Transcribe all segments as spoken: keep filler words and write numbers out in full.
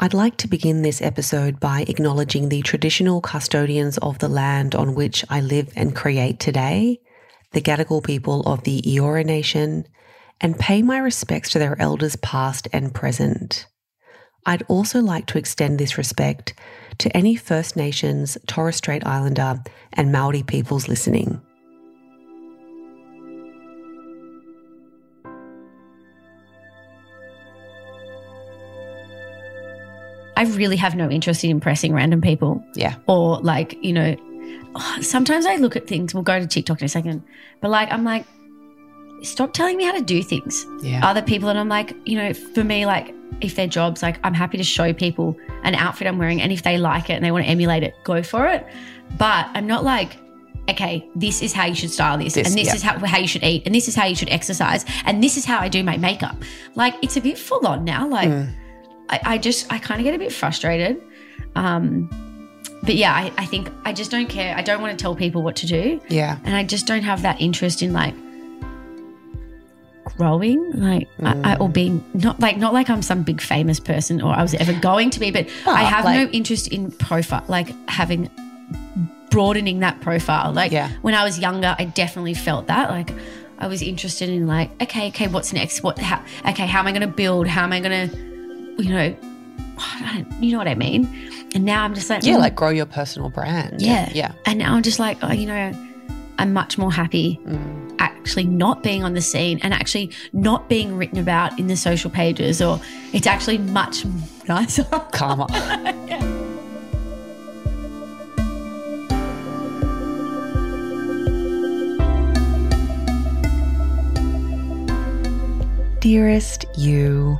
I'd like to begin this episode by acknowledging the traditional custodians of the land on which I live and create today, the Gadigal people of the Eora Nation, and pay my respects to their elders past and present. I'd also like to extend this respect to any First Nations, Torres Strait Islander and Māori peoples listening. I really have no interest in impressing random people. Yeah. Or like, you know, sometimes I look at things, we'll go to TikTok in a second, but like I'm like, stop telling me how to do things. Yeah. Other people, and I'm like, you know, for me, like if their job's like, I'm happy to show people an outfit I'm wearing, and if they like it and they want to emulate it, go for it. But I'm not like, okay, this is how you should style this, this and this yeah. is how, how you should eat, and this is how you should exercise, and this is how I do my makeup. Like it's a bit full on now. Like. Mm. I, I just, I kind of get a bit frustrated. Um, but yeah, I, I think I just don't care. I don't want to tell people what to do. Yeah. And I just don't have that interest in like growing, like, mm. I, I, or being not like, not like I'm some big famous person or I was ever going to be, but, but I have like, no interest in profile, like having, broadening that profile. Like yeah. when I was younger, I definitely felt that. Like I was interested in like, okay, okay, what's next? What, how, okay, how am I going to build? How am I going to, you know, I don't, you know what I mean? And now I'm just like... Yeah, mm. like grow your personal brand. Yeah. Yeah. And now I'm just like, oh, you know, I'm much more happy mm. actually not being on the scene and actually not being written about in the social pages, or it's actually much nicer. Calmer. Yeah. Dearest you...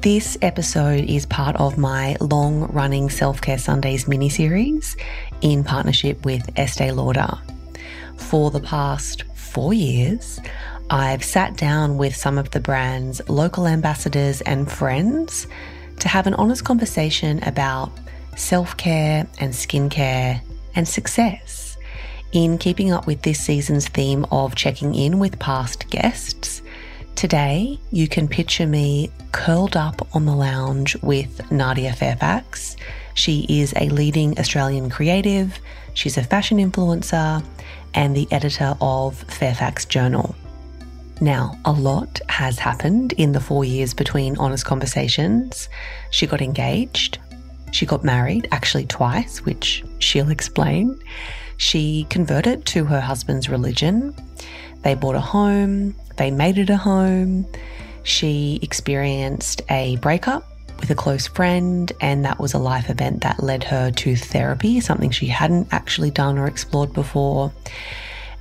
This episode is part of my long-running Self-Care Sundays mini-series in partnership with Estée Lauder. For the past four years, I've sat down with some of the brand's local ambassadors and friends to have an honest conversation about self-care and skincare and success. In keeping up with this season's theme of checking in with past guests, today, you can picture me curled up on the lounge with Nadia Fairfax. She is a leading Australian creative, she's a fashion influencer, and the editor of Fairfax Journal. Now, a lot has happened in the four years between Honest Conversations. She got engaged, she got married, actually twice, which she'll explain. She converted to her husband's religion, they bought a home, they made it a home. She experienced a breakup with a close friend, and that was a life event that led her to therapy, something she hadn't actually done or explored before,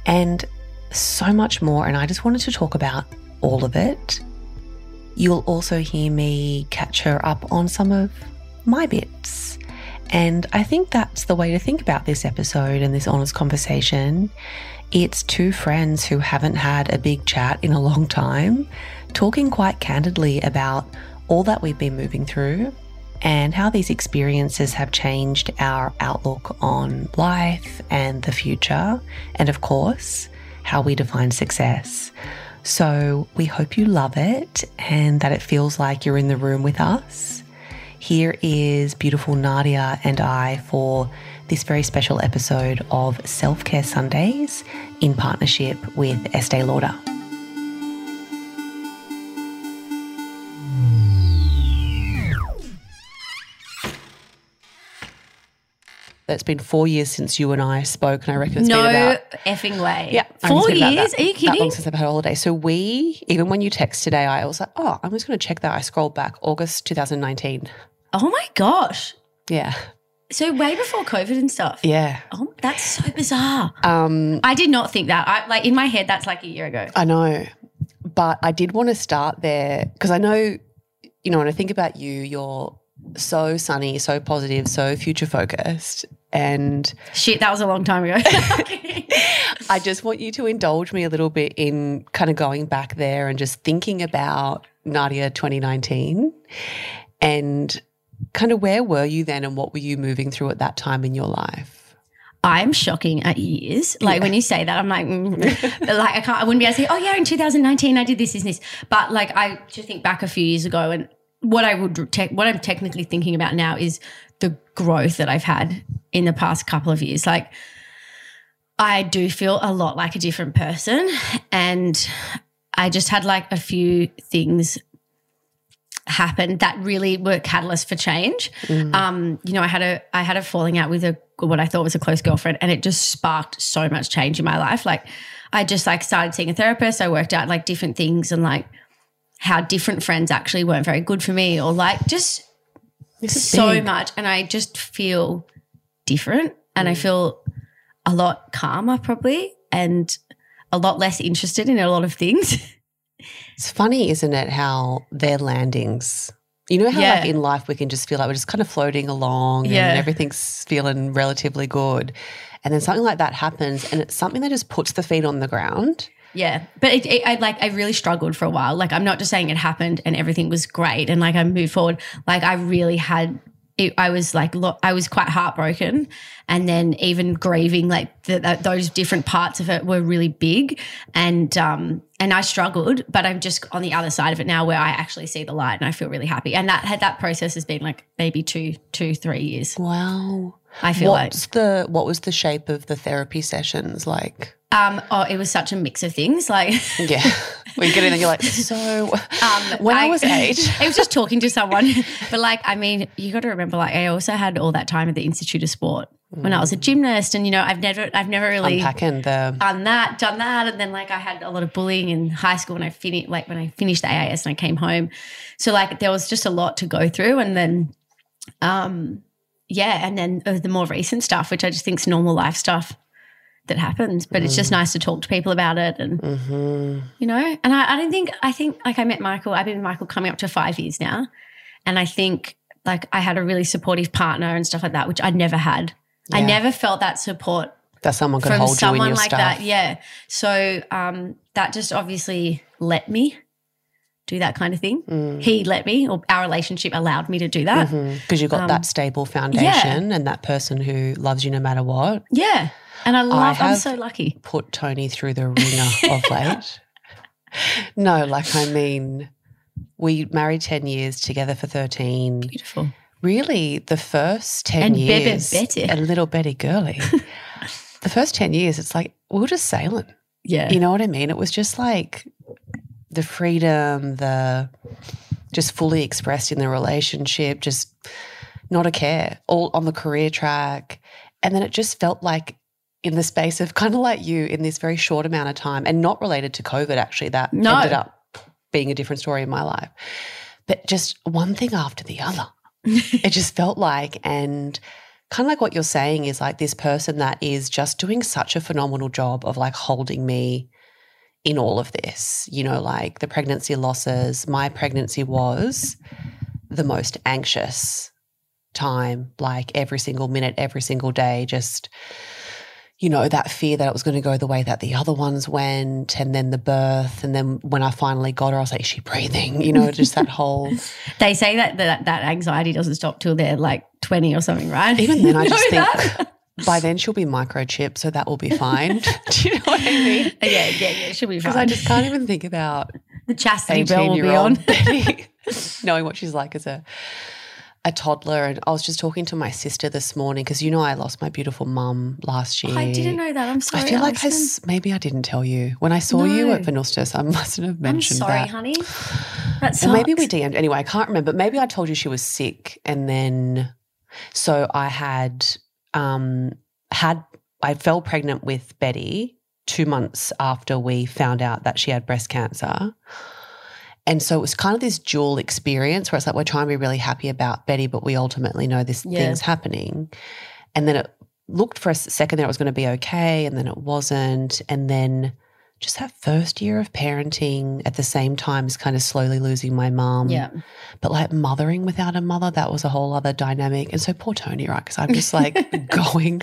and so much more. And I just wanted to talk about all of it. You'll also hear me catch her up on some of my bits. And I think that's the way to think about this episode and this honest conversation. It's two friends who haven't had a big chat in a long time, talking quite candidly about all that we've been moving through and how these experiences have changed our outlook on life and the future, and of course, how we define success. So we hope you love it and that it feels like you're in the room with us. Here is beautiful Nadia and I for this very special episode of Self-Care Sundays in partnership with Estée Lauder. It's been four years since you and I spoke, and I reckon it's no been about... No effing way. Yeah. Four years? That, Are you kidding? That long since I've had a holiday. So we, even when you text today, I was like, oh, I'm just going to check that. I scrolled back, August twenty nineteen. Oh, my gosh. Yeah. So way before COVID and stuff. Yeah. Oh, that's so bizarre. Um, I did not think that. I like in my head, that's like a year ago. I know. But I did want to start there because I know, you know, when I think about you, you're so sunny, so positive, so future-focused. And shit, that was a long time ago. I just want you to indulge me a little bit in kind of going back there and just thinking about Nadia twenty nineteen and kind of where were you then and what were you moving through at that time in your life? I'm shocking at years. Like yeah. when you say that, I'm like, mm. like I can't, I wouldn't be able to say, oh yeah, in twenty nineteen I did this, this, this. But like I just think back a few years ago and what I would te- what I'm technically thinking about now is the growth that I've had in the past couple of years. Like, I do feel a lot like a different person, and I just had like a few things happen that really were catalysts for change. Mm. Um, you know, I had a I had a falling out with a what I thought was a close girlfriend, and it just sparked so much change in my life. Like, I just like started seeing a therapist. I worked out like different things and like how different friends actually weren't very good for me, or like just so big. much. And I just feel different, and mm. I feel a lot calmer probably, and a lot less interested in a lot of things. It's funny, isn't it, how their landings, you know how yeah. like in life we can just feel like we're just kind of floating along yeah. and everything's feeling relatively good, and then something like that happens and it's something that just puts the feet on the ground. Yeah, but it, it, I like I really struggled for a while. Like, I'm not just saying it happened and everything was great and like I moved forward. Like, I really had it, I was like lo- I was quite heartbroken, and then even grieving like the, the, those different parts of it were really big, and um and I struggled. But I'm just on the other side of it now, where I actually see the light and I feel really happy. And that had that process has been like maybe two two three years. Wow. I feel What's like the what was the shape of the therapy sessions like? Um, oh, it was such a mix of things. Like, yeah, we get in and you're like, so um, when I, I was eight, it was just talking to someone. But like, I mean, you got to remember, like, I also had all that time at the Institute of Sport mm. when I was a gymnast, and you know, I've never, I've never really unpacking the done that, done that, and then like I had a lot of bullying in high school when I finished, like when I finished the A I S and I came home, so like there was just a lot to go through, and then, um. Yeah, and then the more recent stuff, which I just think is normal life stuff that happens, but mm. it's just nice to talk to people about it and, mm-hmm. you know, and I, I don't think, I think like I met Michael, I've been with Michael coming up to five years now, and I think like I had a really supportive partner and stuff like that, which I never had. Yeah. I never felt that support. That someone could hold you in your stuff. From someone like that, yeah. So um, that just obviously let me do that kind of thing. Mm. He let me, or our relationship allowed me to do that. Because mm-hmm. you got um, that stable foundation yeah. and that person who loves you no matter what. Yeah, and I love, I I'm so lucky. Put Tony through the ringer of late. No, like I mean, we married ten years, together for thirteen. Beautiful. Really the first ten and years. And Bebe Betty. And little Betty Girly. The first ten years, it's like we were just sailing. Yeah. You know what I mean? It was just like the freedom, the just fully expressed in the relationship, just not a care, all on the career track. And then it just felt like in the space of kind of like you in this very short amount of time, and not related to COVID actually, that no. ended up being a different story in my life. But just one thing after the other. It just felt like, and kind of like what you're saying is like this person that is just doing such a phenomenal job of like holding me in all of this, you know, like the pregnancy losses. My pregnancy was the most anxious time, like every single minute, every single day, just, you know, that fear that it was going to go the way that the other ones went, and then the birth, and then when I finally got her, I was like, is she breathing? You know, just that whole. They say that, that that anxiety doesn't stop till they're like twenty or something, right? Even then I just think that? By then she'll be microchipped, so that will be fine. Do you know what I mean? Yeah, yeah, yeah, she'll be fine. Because I just can't even think about the chastity bell will be on. Betty, knowing what she's like as a a toddler. And I was just talking to my sister this morning because, you know, I lost my beautiful mum last year. Oh, I didn't know that. I'm sorry, I feel Alison. like I, maybe I didn't tell you. When I saw no. you at Venostas, I mustn't have mentioned that. I'm sorry, that. honey. That sucks. And maybe we D M'd. Anyway, I can't remember. Maybe I told you she was sick, and then so I had – Um, had I fell pregnant with Betty two months after we found out that she had breast cancer. And so it was kind of this dual experience where it's like we're trying to be really happy about Betty, but we ultimately know this yeah. thing's happening. And then it looked for a second that it was going to be okay, and then it wasn't. And then just that first year of parenting at the same time is kind of slowly losing my mum. Yeah. But like mothering without a mother, that was a whole other dynamic. And so poor Tony, right, because I'm just like going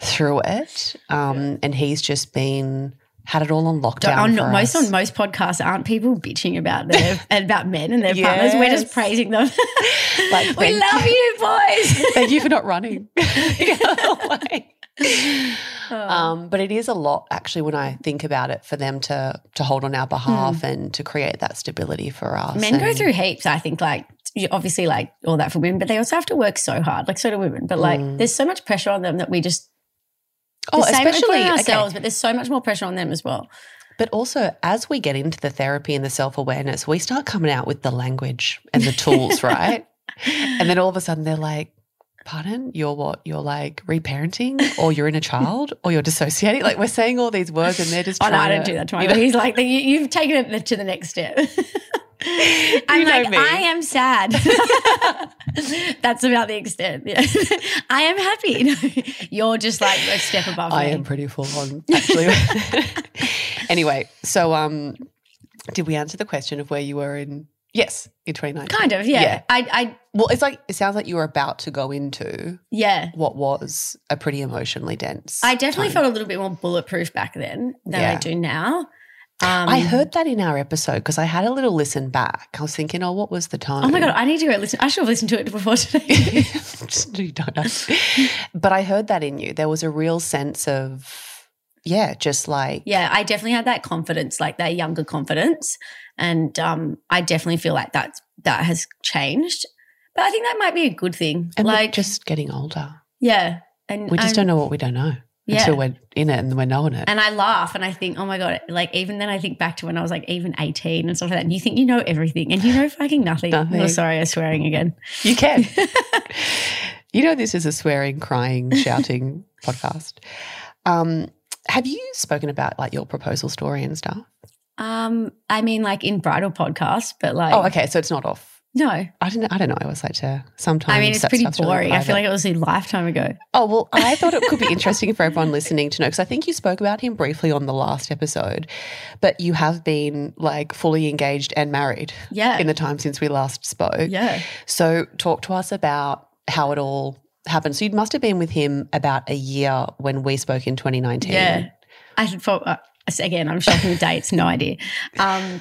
through it. Um, and he's just been had it all on lockdown on, for most, us. On most podcasts, aren't people bitching about their about men and their yes. partners? We're just praising them. Like, we love you, boys. Thank you for not running. oh. um, but it is a lot actually when I think about it for them to to hold on our behalf mm. and to create that stability for us. Men and, go through heaps, I think, like obviously like all that for women, but they also have to work so hard, like so do women. But like mm. there's so much pressure on them that we just – oh, especially ourselves, okay. but there's so much more pressure on them as well. But also as we get into the therapy and the self-awareness, we start coming out with the language and the tools, right? And then all of a sudden they're like, pardon, you're what? You're like reparenting or you're in a child or you're dissociating. Like we're saying all these words and they're just oh, trying no, I don't to, do that to my you know? He's like, you, you've taken it to the next step. I'm you like, I am sad. That's about the extent. Yeah. I am happy. No, you're just like a step above I me. I am pretty full on, actually. Anyway, so um, did we answer the question of where you were in? Yes, in twenty nineteen. Kind of, yeah. yeah. I, I, well, it's like it sounds like you were about to go into yeah. what was a pretty emotionally dense. I definitely time. felt a little bit more bulletproof back then than yeah. I do now. Um, I heard that in our episode because I had a little listen back. I was thinking, oh, what was the time? Oh, my God, I need to go listen. I should have listened to it before today. You don't know. But I heard that in you. There was a real sense of, yeah, just like. Yeah, I definitely had that confidence, like that younger confidence. And um, I definitely feel like that, that has changed. But I think that might be a good thing. And like, we're just getting older. Yeah. And we just I'm, don't know what we don't know. Yeah. Until we're in it and we're knowing it. And I laugh and I think, oh, my God, like even then I think back to when I was like even eighteen and stuff like that and you think you know everything and you know fucking nothing. nothing. Oh, sorry, I'm swearing again. You can. You know this is a swearing, crying, shouting podcast. Um, have you spoken about like your proposal story and stuff? Um, I mean like in bridal podcasts but like. Oh, okay, so it's not off. No. I don't know. I don't know. I was like to sometimes. I mean, it's pretty boring. Really I feel like it was a lifetime ago. Oh, well, I thought it could be interesting for everyone listening to know because I think you spoke about him briefly on the last episode, but you have been like fully engaged and married yeah. in the time since we last spoke. Yeah. So talk to us about how it all happened. So you must have been with him about a year when we spoke in twenty nineteen. Yeah. I should follow up. Again, I'm shocking the dates. No idea. Um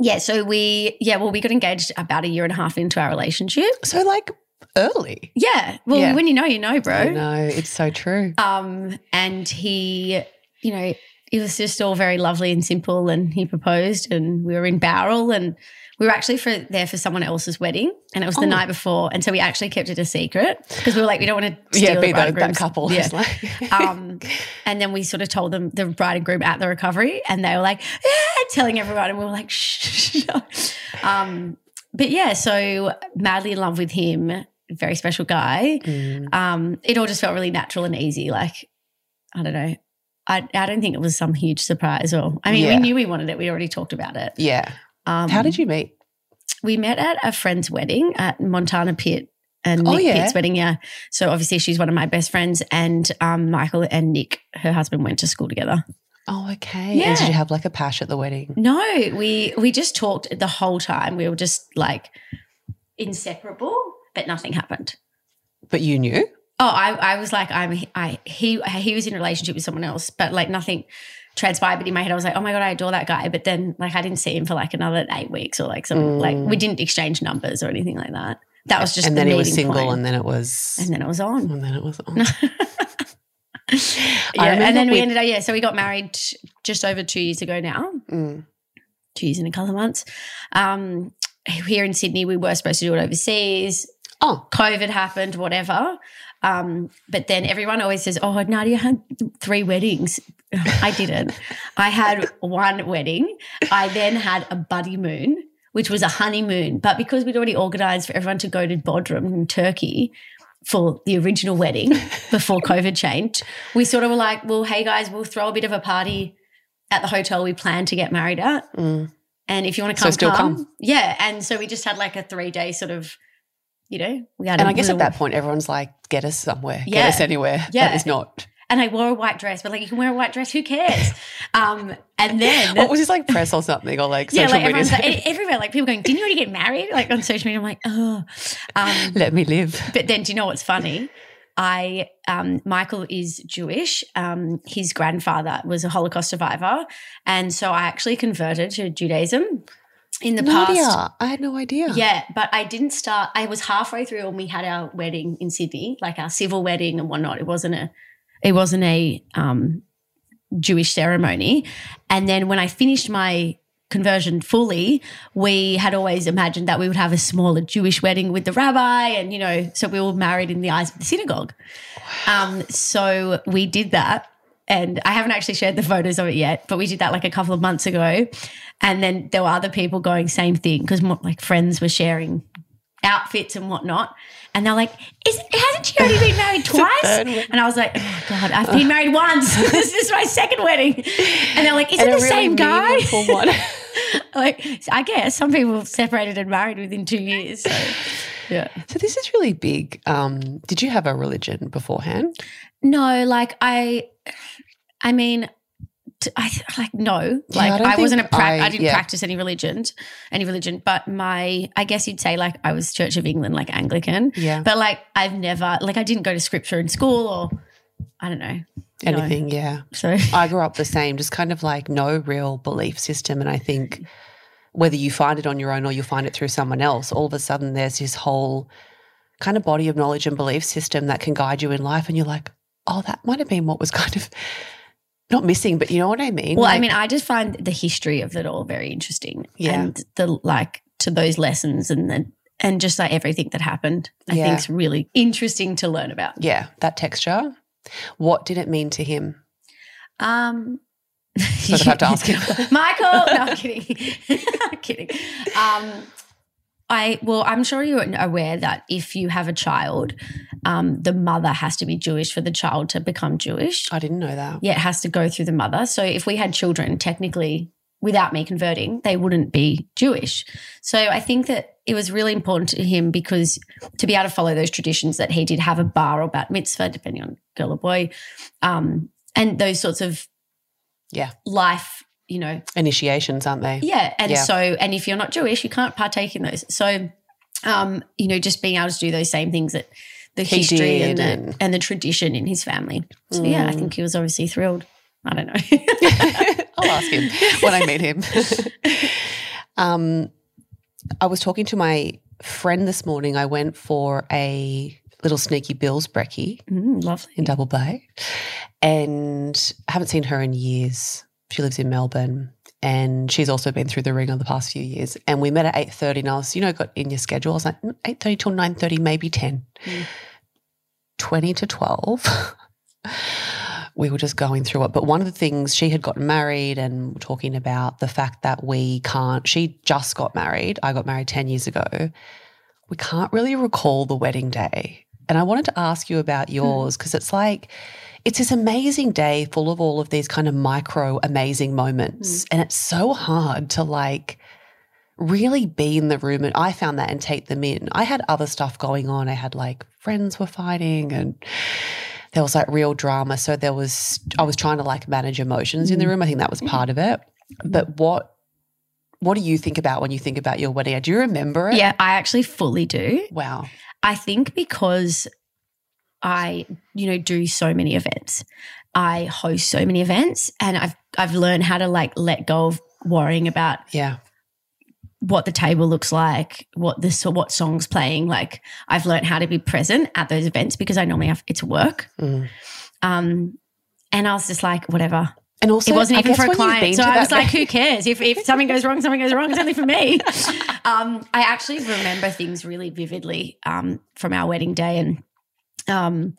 Yeah, so we, yeah, well, we got engaged about a year and a half into our relationship. So like early. Yeah. Well, yeah. when you know, you know, bro. I know. It's so true. Um, and he, you know, it was just all very lovely and simple and he proposed and we were in Bowral and we were actually for, there for someone else's wedding and it was the oh. night before and so we actually kept it a secret because we were like we don't want to steal yeah, be the bride that, and groom's. That couple. Yeah. Like. um, and then we sort of told them the bride and groom at the recovery and they were like yeah, telling everyone and we were like shh. um, but, yeah, so madly in love with him, very special guy. Mm. Um, it all just felt really natural and easy, like I don't know. I, I don't think it was some huge surprise or I mean yeah. we knew we wanted it. We already talked about it. Yeah. Um, How did you meet? We met at a friend's wedding at Montana Pitt and Nick oh, yeah. Pitt's wedding, yeah. So obviously she's one of my best friends and um, Michael and Nick, her husband, went to school together. Oh, okay. Yeah. And did you have like a pash at the wedding? No, we we just talked the whole time. We were just like inseparable but nothing happened. But you knew? Oh, I, I was like, I'm, I, he, he was in a relationship with someone else, but like nothing transpired. But in my head, I was like, oh my God, I adore that guy. But then, like, I didn't see him for like another eight weeks or like something. Mm. Like, we didn't exchange numbers or anything like that. That was just. And the then he was single, point. and then it was. And then it was on. And then it was on. yeah, and then we, we ended up. Yeah, so we got married just over two years ago now. Mm. Two years and a couple of months. Um, here in Sydney, we were supposed to do it overseas. Oh, COVID happened, whatever. Um, but then everyone always says, oh, Nadia had three weddings. I didn't. I had one wedding. I then had a buddy moon, which was a honeymoon. But because we'd already organised for everyone to go to Bodrum in Turkey for the original wedding before COVID changed, we sort of were like, well, hey, guys, we'll throw a bit of a party at the hotel we planned to get married at. Mm. And if you want to come, so still come. come. Yeah. And so we just had like a three-day sort of, you know, we had and I guess little, at that point everyone's like, get us somewhere, yeah, get us anywhere. Yeah. That is not. And I wore a white dress, but like you can wear a white dress, who cares? Um, and then. What was this, like press or something or like yeah, social like media? Yeah, like everywhere, like people going, didn't you already get married? Like on social media, I'm like, oh. Um, Let me live. But then do you know what's funny? I um, Michael is Jewish. Um, his grandfather was a Holocaust survivor and so I actually converted to Judaism. In the Nadia, past. I had no idea. Yeah, but I didn't start. I was halfway through when we had our wedding in Sydney, like our civil wedding and whatnot. It wasn't a, It wasn't a um, Jewish ceremony. And then when I finished my conversion fully, we had always imagined that we would have a smaller Jewish wedding with the rabbi and, you know, so we were married in the eyes of the synagogue. Wow. Um, so we did that. And I haven't actually shared the photos of it yet, but we did that like a couple of months ago. And then there were other people going same thing because like friends were sharing outfits and whatnot. And they're like, Isn't, hasn't she already been married twice? And I was like, oh, God, I've been married once. This is my second wedding. And they're like, is it the really same guy? One. Like, I guess some people separated and married within two years. So, yeah. So this is really big. Um, did you have a religion beforehand? No, like I... I mean, I like no, like yeah, I, I wasn't a pra- I, I didn't yeah. practice any religion, any religion. But my, I guess you'd say like I was Church of England, like Anglican. Yeah. But like I've never, like I didn't go to scripture in school or I don't know anything. Know. Yeah. So I grew up the same, just kind of like no real belief system, and I think whether you find it on your own or you find it through someone else, all of a sudden there's this whole kind of body of knowledge and belief system that can guide you in life, and you're like, oh, that might have been what was kind of not missing, but you know what I mean? Well, like, I mean, I just find the history of it all very interesting. Yeah. And the like to those lessons and the, and just like everything that happened, I yeah. think is really interesting to learn about. Yeah, that texture. What did it mean to him? Um, sort of have to ask him. Michael, no, I'm kidding. I'm kidding. Um, I well, I'm sure you're aware that if you have a child, um, the mother has to be Jewish for the child to become Jewish. I didn't know that. Yeah, it has to go through the mother. So if we had children, technically, without me converting, they wouldn't be Jewish. So I think that it was really important to him because to be able to follow those traditions that he did have a bar or bat mitzvah, depending on girl or boy, um, and those sorts of yeah life you know. Initiations, aren't they? Yeah. And yeah. so, and if you're not Jewish, you can't partake in those. So, um, you know, just being able to do those same things that the he history and the, and... and the tradition in his family. So, mm. yeah, I think he was obviously thrilled. I don't know. I'll ask him when I meet him. um, I was talking to my friend this morning. I went for a little sneaky Bill's brekkie. Mm, lovely. In Double Bay. And I haven't seen her in years. She lives in Melbourne and she's also been through the ringer the past few years. And we met at eight thirty and I was, you know, got in your schedule. I was like, eight thirty till nine thirty, maybe ten. Mm. twenty to twelve. We were just going through it. But one of the things, she had gotten married and talking about the fact that we can't, she just got married. I got married ten years ago. We can't really recall the wedding day. And I wanted to ask you about yours because mm. it's like, it's this amazing day full of all of these kind of micro amazing moments mm. and it's so hard to like really be in the room, and I found that and take them in. I had other stuff going on. I had like friends were fighting and there was like real drama. So there was – I was trying to like manage emotions mm. in the room. I think that was part of it. But what what do you think about when you think about your wedding? Do you remember it? Yeah, I actually fully do. Wow. I think because – I, you know, do so many events. I host so many events and I've I've learned how to like let go of worrying about yeah. what the table looks like, what this or what song's playing. Like I've learned how to be present at those events because I normally have it's work. Mm. Um, and I was just like, whatever. And also, it wasn't I even for a client. So I was like, who cares? If if something goes wrong, something goes wrong. It's only for me. um, I actually remember things really vividly um, from our wedding day and Um,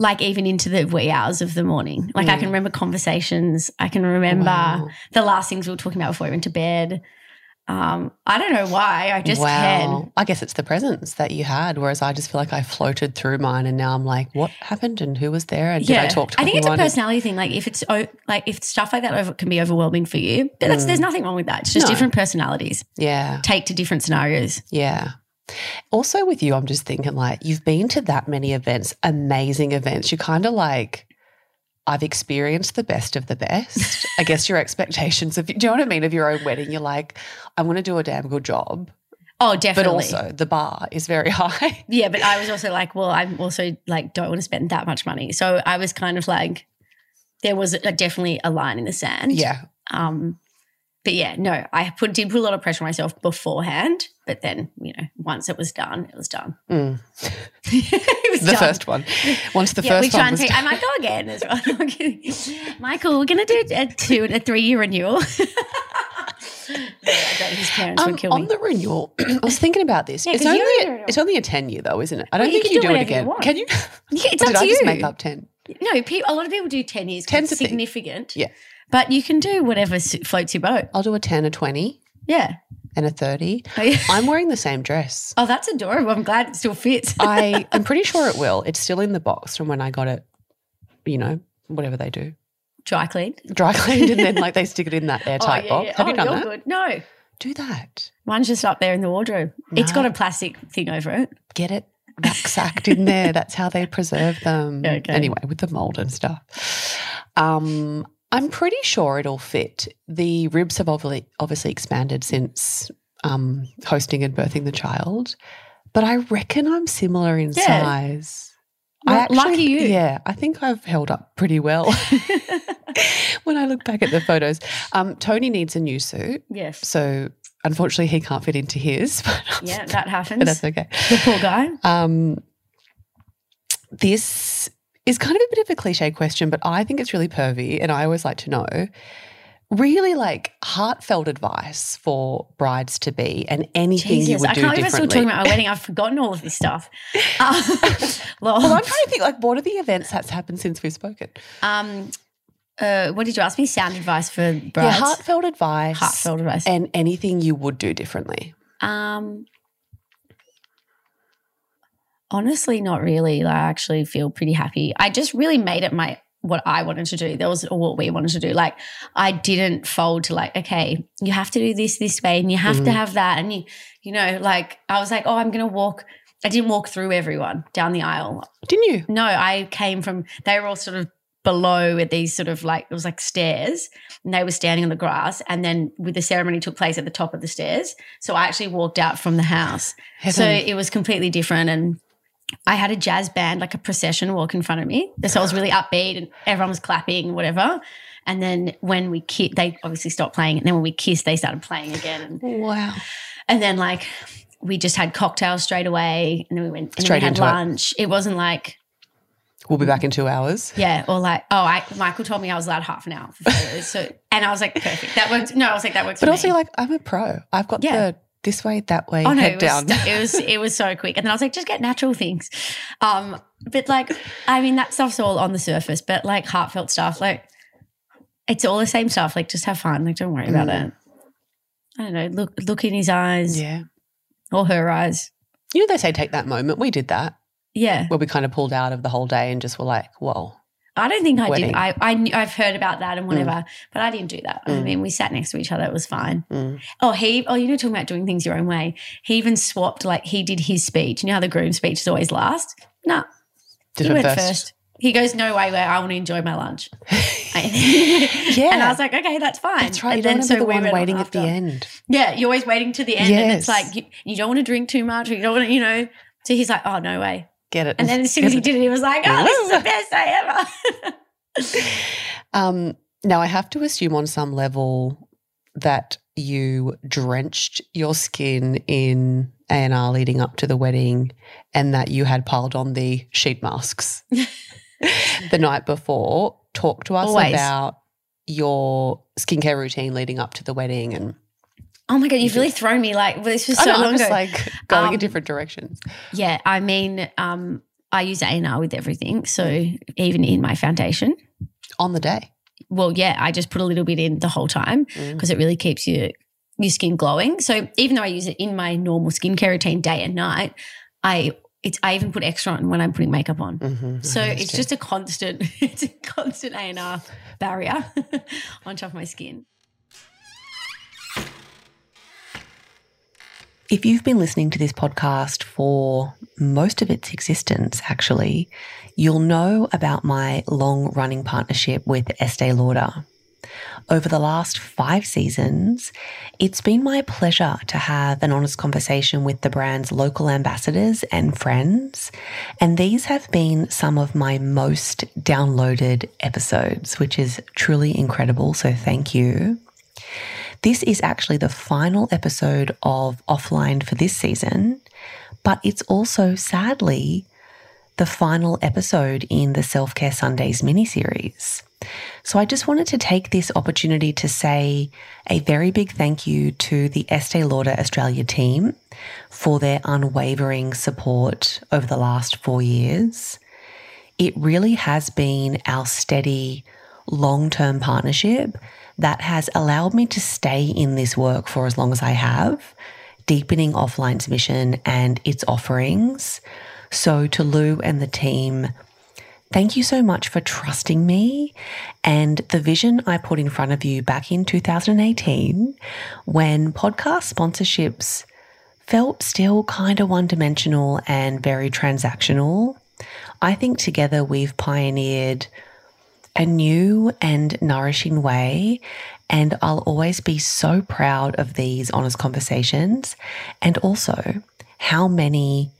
like even into the wee hours of the morning. Like mm. I can remember conversations. I can remember wow. the last things we were talking about before we went to bed. Um, I don't know why. I just wow. can. I guess it's the presence that you had, whereas I just feel like I floated through mine and now I'm like, what happened and who was there and yeah. did I talk to I think it's a personality and- thing. Like if it's like if stuff like that over, can be overwhelming for you, but that's, mm. there's nothing wrong with that. It's just no. different personalities. Yeah. Take to different scenarios. Yeah. Also with you, I'm just thinking like you've been to that many events, amazing events. You're kind of like, I've experienced the best of the best. I guess your expectations of, do you know what I mean, of your own wedding, you're like, I'm going to do a damn good job. Oh, definitely. But also the bar is very high. Yeah, but I was also like, well, I'm also like don't want to spend that much money. So I was kind of like there was a, definitely a line in the sand. Yeah. Um, But yeah, no, I put did put a lot of pressure on myself beforehand, but then, you know, once it was done, it was done. Mm. It was the done. first one. Once the yeah, first we try one and was take, done. I might go again as well. No, I'm kidding. Michael, we're going to do a two and a three-year renewal. Yeah, I bet his parents um, would kill me. On the renewal, I was thinking about this. Yeah, it's, only a, it's only a ten-year though, isn't it? I don't well, think you, can you do, do it again. You can you? Yeah, it's up to you. Did I just make up ten? No, a lot of people do ten years because it's significant. Yeah. But you can do whatever floats your boat. I'll do a ten, a twenty. Yeah. And a thirty. Oh, yeah. I'm wearing the same dress. Oh, that's adorable. I'm glad it still fits. I, I'm pretty sure it will. It's still in the box from when I got it, you know, whatever they do. Dry cleaned. Dry cleaned and then like they stick it in that airtight oh, yeah, box. Yeah. Have oh, you done you're that? Good. No. Do that. Mine's just up there in the wardrobe. No. It's got a plastic thing over it. Get it rucksacked in there. That's how they preserve them. Okay. Anyway, with the mold and stuff. Um. I'm pretty sure it'll fit. The ribs have obviously expanded since um, hosting and birthing the child, but I reckon I'm similar in yeah. size. Well, I actually, lucky you. Yeah, I think I've held up pretty well when I look back at the photos. Um, Tony needs a new suit. Yes. So unfortunately he can't fit into his. But yeah, that happens. But that's okay. The poor guy. Um, this is kind of a bit of a cliche question, but I think it's really pervy and I always like to know, really like heartfelt advice for brides-to-be and anything Jesus, you would I do differently. I can't believe I'm still talking about my wedding. I've forgotten all of this stuff. Uh, well, I'm trying to think, like, what are the events that's happened since we've spoken? Um, uh, what did you ask me? Sound advice for brides? Yeah, heartfelt advice. Heartfelt advice. And anything you would do differently. Um. Honestly, not really. Like, I actually feel pretty happy. I just really made it my what I wanted to do. That was all what we wanted to do. Like I didn't fold to like, okay, you have to do this this way and you have mm-hmm. to have that. And, you, you know, like I was like, oh, I'm going to walk. I didn't walk through everyone down the aisle. Didn't you? No, I came from, they were all sort of below at these sort of like, it was like stairs and they were standing on the grass and then with the ceremony took place at the top of the stairs. So I actually walked out from the house. Heaven. So it was completely different and I had a jazz band, like a procession walk in front of me. So I was really upbeat and everyone was clapping and whatever. And then when we kissed, they obviously stopped playing. And then when we kissed, they started playing again. And, wow. And then like we just had cocktails straight away and then we went and straight we had lunch. It. it wasn't like. We'll be back in two hours. Yeah. Or like, oh, I, Michael told me I was allowed half an hour. For photos, so And I was like, perfect. That worked. No, I was like, that works But for also me. Like, I'm a pro. I've got yeah. the. This way, that way, oh, no, head it was, down. it was it was so quick. And then I was like, just get natural things. Um, but, like, I mean, that stuff's all on the surface, but, like, heartfelt stuff, like, it's all the same stuff. Like, just have fun. Like, don't worry mm. about it. I don't know. Look look in his eyes. Yeah. Or her eyes. You know, they say take that moment. We did that. Yeah. Where we kind of pulled out of the whole day and just were like, whoa. I don't think wedding. I did. I, I, I've heard about that and whatever, mm. but I didn't do that. Mm. I mean, we sat next to each other. It was fine. Mm. Oh, he, oh, you know, talking about doing things your own way. He even swapped, like, he did his speech. You know how the groom's speech is always last? No. Nah. Did he went first. first. He goes, no way, where I want to enjoy my lunch. yeah. And I was like, okay, that's fine. That's right. And you then, don't so the we were waiting after. At the end. Yeah. You're always waiting to the end. Yes. And it's like, you, you don't want to drink too much. Or you don't want to, you know. So he's like, oh, no way. Get it. And then as soon as he did it, he was like, oh, this is the best day ever. um, now, I have to assume on some level that you drenched your skin in A and R leading up to the wedding and that you had piled on the sheet masks the night before. Talk to us Always. about your skincare routine leading up to the wedding and oh, my God, you've really thrown me like well, this was so know, long I'm just ago. like going um, in different directions. Yeah, I mean um, I use A and R with everything, so even in my foundation. On the day? Well, yeah, I just put a little bit in the whole time because mm. it really keeps your, your skin glowing. So even though I use it in my normal skincare routine day and night, I it's I even put extra on when I'm putting makeup on. Mm-hmm. So it's too. just a constant it's a constant A and R barrier on top of my skin. If you've been listening to this podcast for most of its existence, actually, you'll know about my long-running partnership with Estée Lauder. Over the last five seasons, it's been my pleasure to have an honest conversation with the brand's local ambassadors and friends, and these have been some of my most downloaded episodes, which is truly incredible, so thank you. This is actually the final episode of Offline for this season, but it's also, sadly, the final episode in the Self-Care Sundays miniseries. So I just wanted to take this opportunity to say a very big thank you to the Estée Lauder Australia team for their unwavering support over the last four years. It really has been our steady long-term partnership that has allowed me to stay in this work for as long as I have, deepening Offline's mission and its offerings. So to Lou and the team, thank you so much for trusting me and the vision I put in front of you back in two thousand eighteen when podcast sponsorships felt still kind of one-dimensional and very transactional. I think together we've pioneered a new and nourishing way, and I'll always be so proud of these honest conversations and also how many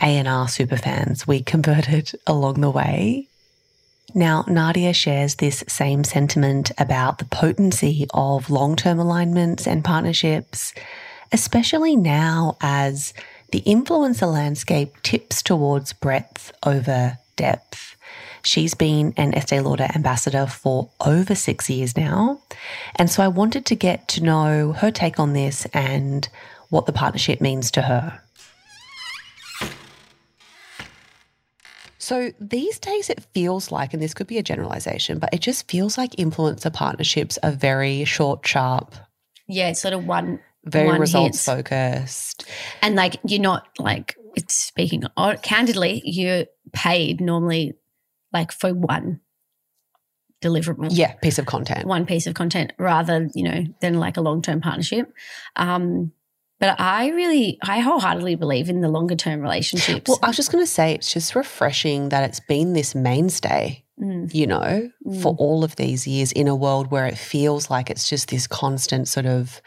A and R superfans we converted along the way. Now, Nadia shares this same sentiment about the potency of long-term alignments and partnerships, especially now as the influencer landscape tips towards breadth over depth. She's been an Estée Lauder ambassador for over six years now, and so I wanted to get to know her take on this and what the partnership means to her. So these days it feels like, and this could be a generalization, but it just feels like influencer partnerships are very short, sharp. Yeah, it's sort of one Very one results hit. focused. And like you're not like, it's speaking or, candidly, you're paid normally like for one deliverable. Yeah, piece of content. One piece of content rather, you know, than like a long-term partnership. Um But I really, I wholeheartedly believe in the longer term relationships. Well, I was just going to say it's just refreshing that it's been this mainstay, mm. you know, mm. for all of these years in a world where it feels like it's just this constant sort of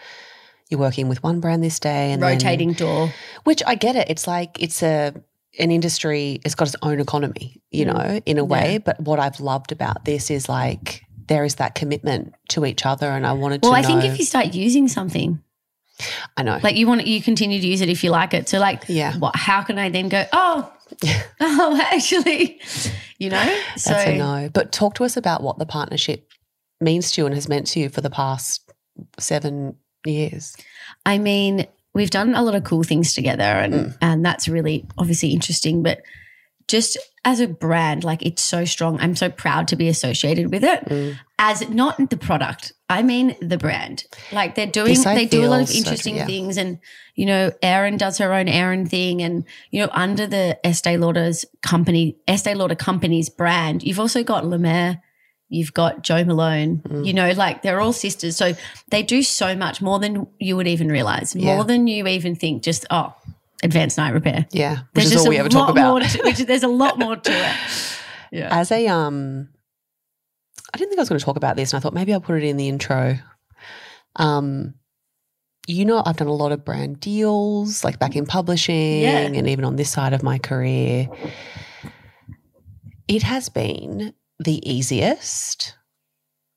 you're working with one brand this day. and Rotating then, door. Which I get it. It's like it's a an industry, it's got its own economy, you mm. know, in a way. Yeah. But what I've loved about this is like there is that commitment to each other and I wanted well, to Well, I know, think if you start using something. I know. Like you want you continue to use it if you like it. So like yeah. what how can I then go, oh, oh actually, you know? So that's a no. But talk to us about what the partnership means to you and has meant to you for the past seven years. I mean, we've done a lot of cool things together and, mm. and that's really obviously interesting. But just as a brand, like it's so strong. I'm so proud to be associated with it mm. as not the product. I mean the brand. Like they're doing this they do a lot of interesting so, yeah. things and, you know, Erin does her own Erin thing and, you know, under the Estée Lauder's company, Estée Lauder Company's brand, you've also got La Mer, you've got Jo Malone, mm. you know, like they're all sisters. So they do so much more than you would even realise, yeah. more than you even think just, oh, advanced night repair. Yeah, which there's is all we ever talk about. To, which, there's a lot more to it. Yeah. As a um. I didn't think I was going to talk about this and I thought maybe I'll put it in the intro. Um, you know, I've done a lot of brand deals like back in publishing yeah. and even on this side of my career. It has been the easiest,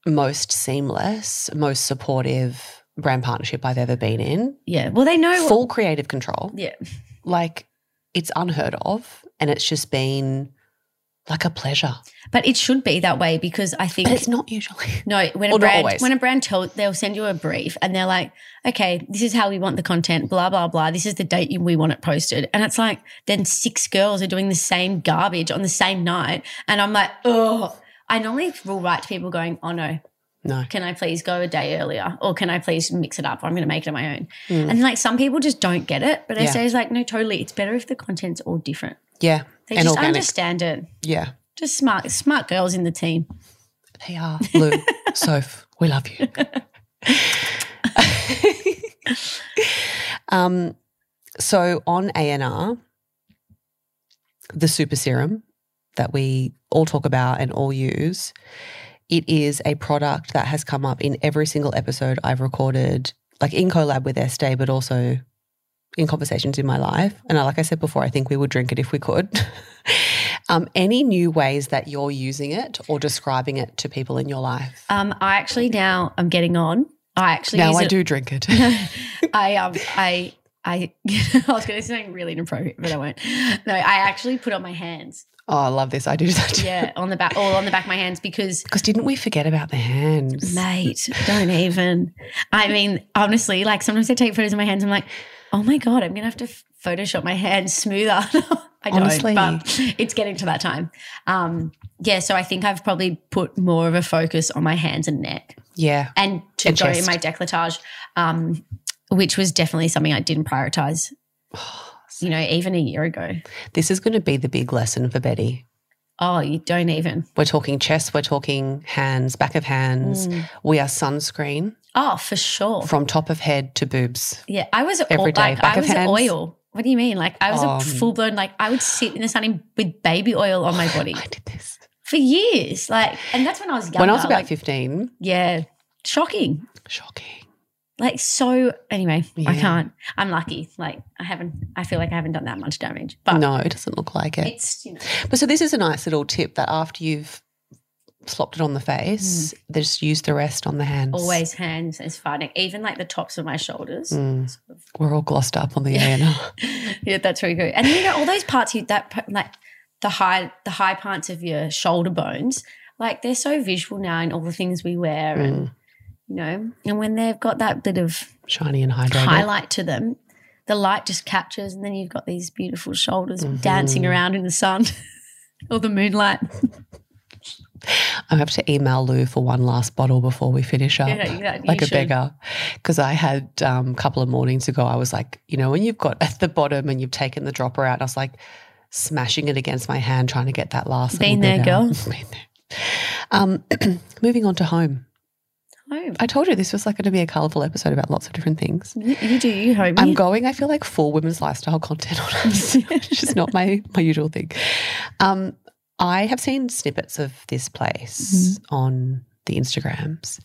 most seamless, most supportive brand partnership I've ever been in. Yeah. Well, they know. Full what- creative control. Yeah. Like it's unheard of and it's just been like a pleasure. But it should be that way because I think. But it's not usually. No, when a brand when a brand tells, they'll send you a brief and they're like, okay, this is how we want the content, blah, blah, blah. This is the date we want it posted. And it's like then six girls are doing the same garbage on the same night. And I'm like, oh, I normally will write to people going, oh, no. No. Can I please go a day earlier or can I please mix it up? I'm going to make it on my own. Mm. And like some people just don't get it. But I yeah. say it's like, no, totally. It's better if the content's all different. Yeah. They and just organic. Understand it. Yeah. Just smart smart girls in the team. They are. Lou, Soph, we love you. um, so on A and R, the super serum that we all talk about and all use, it is a product that has come up in every single episode I've recorded, like in collab with Estée, but also in conversations in my life. And like I said before, I think we would drink it if we could. um, any new ways that you're using it or describing it to people in your life? Um, I actually now I'm getting on I actually now use I it. do drink it. I um I I I was going to say something really inappropriate, but I won't. No, I actually put on my hands. Oh, I love this. I do that too. Yeah, on the back, all on the back of my hands because because didn't we forget about the hands, mate? Don't even. I mean, honestly, like sometimes I take photos of my hands. I'm like, oh my god, I'm gonna have to Photoshop my hands smoother. I don't, honestly. But it's getting to that time. Um, yeah, so I think I've probably put more of a focus on my hands and neck. Yeah, and to and go chest. in my décolletage, um, which was definitely something I didn't prioritize. You know, even a year ago. This is going to be the big lesson for Betty. Oh, you don't even. We're talking chest, we're talking hands, back of hands. Mm. We are sunscreen. Oh, for sure. From top of head to boobs. Yeah, I was every all, day. Like, back I of was hands. oil. What do you mean? Like I was oh. a full blown. Like I would sit in the sun in, with baby oil on my body. I did this for years. Like, and that's when I was younger. When I was about like, fifteen. Yeah, shocking. Shocking. Like so anyway, yeah. I can't. I'm lucky. Like I haven't I feel like I haven't done that much damage. But no, it doesn't look like it. It's, you know. But so this is a nice little tip that after you've slopped it on the face, mm. just use the rest on the hands. Always hands is fine. Even like the tops of my shoulders. Mm. Sort of. We're all glossed up on the A and R. Yeah, that's really good. And you know all those parts you that like the high the high parts of your shoulder bones, like they're so visual now in all the things we wear mm. and you know, and when they've got that bit of shiny and hydrated highlight to them, the light just captures and then you've got these beautiful shoulders mm-hmm. dancing around in the sun or the moonlight. I have to email Lou for one last bottle before we finish up, yeah, yeah, like a should. beggar, because I had um, a couple of mornings ago I was like, you know, when you've got at the bottom and you've taken the dropper out, I was like smashing it against my hand trying to get that last Been there, bit girl. Been there. Um, moving on to home. Home. I told you this was like going to be a colourful episode about lots of different things. You, you do, you homie. I'm going, I feel like, full women's lifestyle content on us, which is not my, my usual thing. Um, I have seen snippets of this place mm-hmm. on the Instagrams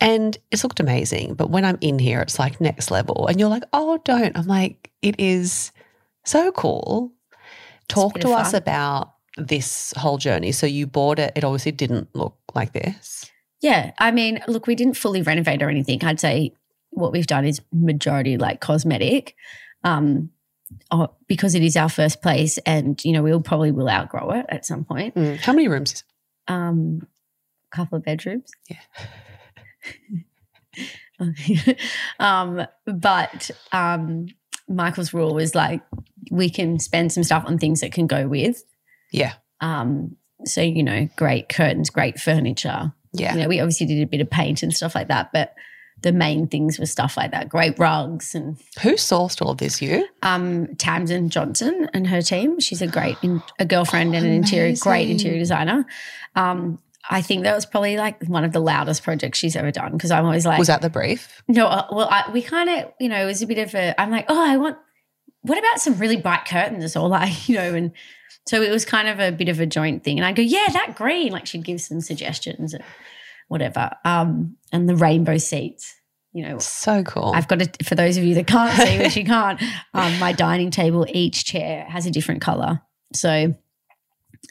and it's looked amazing, but when I'm in here it's like next level and you're like, oh, don't. I'm like, it is so cool. Talk to us about this whole journey. So you bought it. It obviously didn't look like this. Yeah, I mean, look, we didn't fully renovate or anything. I'd say what we've done is majority like cosmetic um, because it is our first place and, you know, we'll probably will outgrow it at some point. Mm. How many rooms is it? Um, a couple of bedrooms. Yeah. um, but um, Michael's rule was like we can spend some stuff on things that can go with. Yeah. Um, so, you know, great curtains, great furniture. Yeah, you know, we obviously did a bit of paint and stuff like that, but the main things were stuff like that, great rugs and. Who sourced all of this? You? Um, Tamsin Johnson and her team. She's a great in, a girlfriend oh, and an interior great interior designer. Um, I think that was probably like one of the loudest projects she's ever done because I'm always like. Was that the brief? No, uh, well, I, we kind of you know it was a bit of a. I'm like, oh, I want. What about some really bright curtains or like you know and. So it was kind of a bit of a joint thing. And I go, yeah, that green. Like she'd give some suggestions and whatever. Um, and the rainbow seats, you know. So cool. I've got it for those of you that can't see, which you can't, um, my dining table, each chair has a different colour. So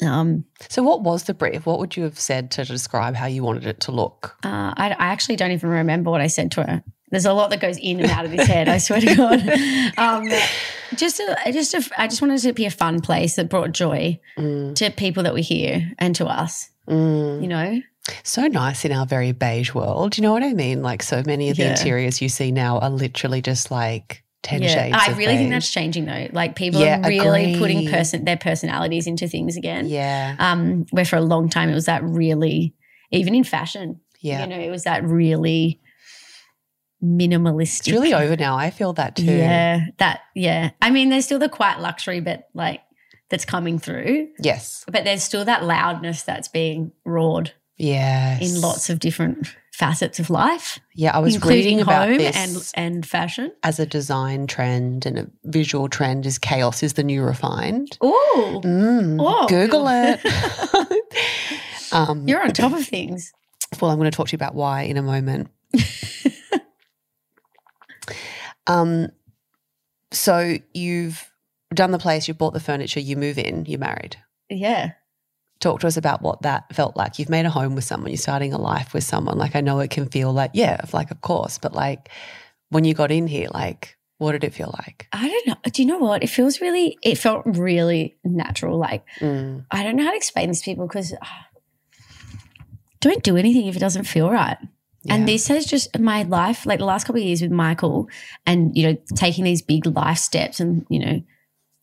um, so what was the brief? What would you have said to describe how you wanted it to look? Uh, I, I actually don't even remember what I said to her. There's a lot that goes in and out of his head, I swear to God. Um, just a, just a, I just wanted it to be a fun place that brought joy mm. to people that were here and to us, mm. you know. So nice in our very beige world. You know what I mean? Like so many of the yeah. interiors you see now are literally just like ten yeah. shades I of really beige. Think that's changing though. Like people yeah, are really agree. putting person their personalities into things again. Yeah. Um, where for a long time it was that really, even in fashion, yeah. you know, it was that really – minimalistic. It's really over now. I feel that too. Yeah, that, yeah. I mean, there's still the quiet luxury but like that's coming through. Yes. But there's still that loudness that's being roared. Yes. In lots of different facets of life. Yeah, I was reading about this. Including home and, and fashion. As a design trend and a visual trend is chaos is the new refined. Ooh. Mm, oh. Google it. um, You're on top of things. Well, I'm going to talk to you about why in a moment. Um, so you've done the place, you bought the furniture, you move in, you're married. Yeah. talk to us about what that felt like. You've made a home with someone. You're starting a life with someone. Like, I know it can feel like, yeah, like, of course. But, like, when you got in here, like, what did it feel like? I don't know. Do you know what? It feels really, it felt really natural. Like, mm. I don't know how to explain this to people because oh, don't do anything if it doesn't feel right. Yeah. And this has just my life, like the last couple of years with Michael and, you know, taking these big life steps and, you know,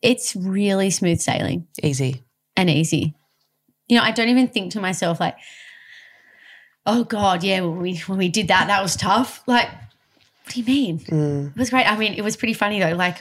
it's really smooth sailing. Easy. And easy. You know, I don't even think to myself like, oh, God, yeah, when we, when we did that, that was tough. Like, what do you mean? Mm. It was great. I mean, it was pretty funny though. Like,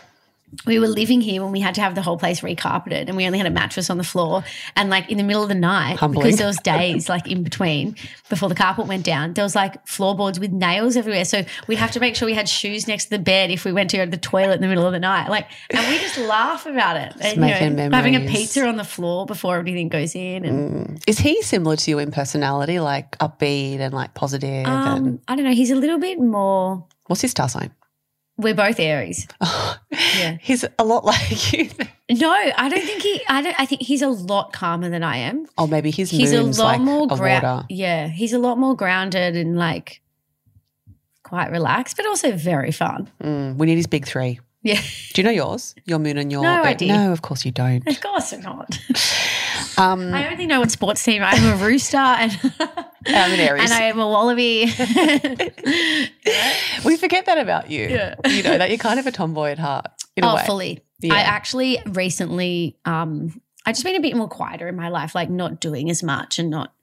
we were living here when we had to have the whole place recarpeted and we only had a mattress on the floor. And like in the middle of the night, Humbling. because there was days like in between before the carpet went down, there was like floorboards with nails everywhere. So we'd have to make sure we had shoes next to the bed if we went to go to the toilet in the middle of the night. Like, and we just laugh about it. Just and, making you know, memories. Having a pizza on the floor before everything goes in. And mm. Is he similar to you in personality, like upbeat and like positive? Um, and... I don't know. He's a little bit more. What's his star sign? We're both Aries. Oh, yeah. He's a lot like you. No, I don't think he I don't I think he's a lot calmer than I am. Oh, maybe his he's moon's a lot like more grounded. Yeah, he's a lot more grounded and like quite relaxed, but also very fun. Mm, we need his big three. Yeah. Do you know yours? Your moon and your No, I do. No, of course you don't. Of course not. Um, I only know what sports team. I'm a rooster and I'm an Aries. And I am a wallaby. Yeah. We forget that about you. Yeah. You know, that you're kind of a tomboy at heart. In oh, a way. fully. Yeah. I actually recently, um, I've just been a bit more quieter in my life, like not doing as much and not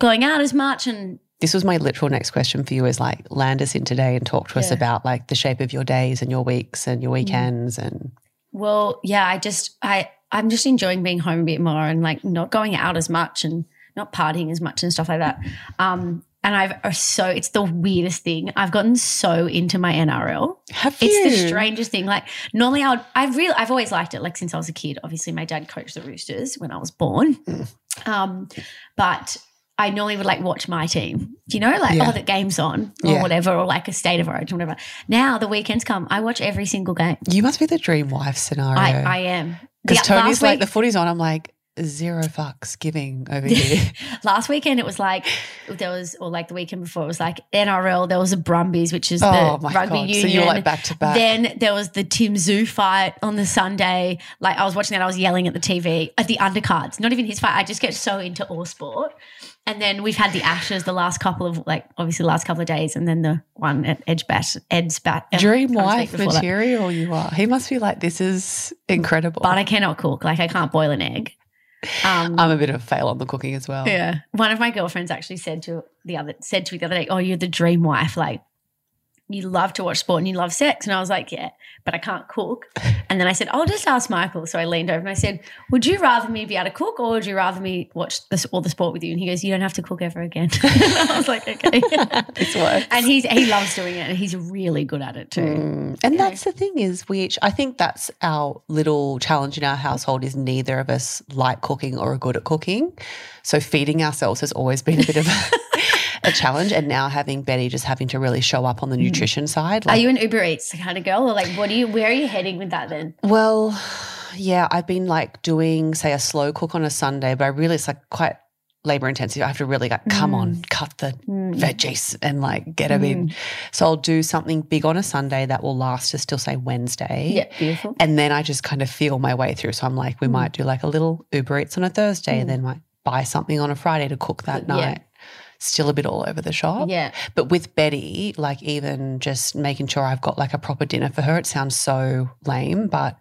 going out as much. And this was my literal next question for you is like, land us in today and talk to yeah. us about like the shape of your days and your weeks and your weekends. Mm. And well, yeah, I just, I, I'm just enjoying being home a bit more and, like, not going out as much and not partying as much and stuff like that. Um, and I've so it's the weirdest thing. I've gotten so into my N R L. Have you? It's the strangest thing. Like, normally I would, I've really, I've always liked it, like, since I was a kid. Obviously my dad coached the Roosters when I was born. Mm. Um, but I normally would, like, watch my team, you know, like, yeah. oh, the game's on or yeah. whatever or, like, a state of origin or whatever. Now the weekends come. I watch every single game. You must be the dream wife scenario. I, I am. Because Tony's like, week, the footy's on, I'm like, zero fucks giving over here. Last weekend it was like, there was, or like the weekend before, it was like N R L, there was a Brumbies, which is oh the my rugby God. union. So you were like back to back. Then there was the Tim Zoo fight on the Sunday. Like I was watching that, I was yelling at the T V, at the undercards, not even his fight. I just get so into all sport. And then we've had the Ashes the last couple of, like, obviously the last couple of days and then the one at Edgebat. Edgebat Dream wife material that. You are. He must be like, this is incredible. But I cannot cook. Like I can't boil an egg. Um, I'm a bit of a fail on the cooking as well. Yeah. One of my girlfriends actually said to the other said to me the other day, oh, you're the dream wife. Like you love to watch sport and you love sex. And I was like, yeah, but I can't cook. And then I said, I'll just ask Michael. So I leaned over and I said, would you rather me be able to cook or would you rather me watch this, all the sport with you? And he goes, you don't have to cook ever again. And I was like, okay. This works. And he's, he loves doing it and he's really good at it too. Mm. And yeah. That's the thing is we each, I think that's our little challenge in our household is neither of us like cooking or are good at cooking. So feeding ourselves has always been a bit of a a challenge, and now having Betty just having to really show up on the nutrition mm. side. Like, are you an Uber Eats kind of girl or like what do you, where are you heading with that then? Well, yeah, I've been like doing say a slow cook on a Sunday, but I really it's like quite labour intensive. I have to really like come mm. on, cut the mm. veggies and like get them mm. in. So I'll do something big on a Sunday that will last us till say Wednesday. Yeah, beautiful. And then I just kind of feel my way through. So I'm like, we mm. might do like a little Uber Eats on a Thursday mm. and then might buy something on a Friday to cook that yeah. night. Still a bit all over the shop. Yeah. But with Betty, like even just making sure I've got like a proper dinner for her, it sounds so lame, but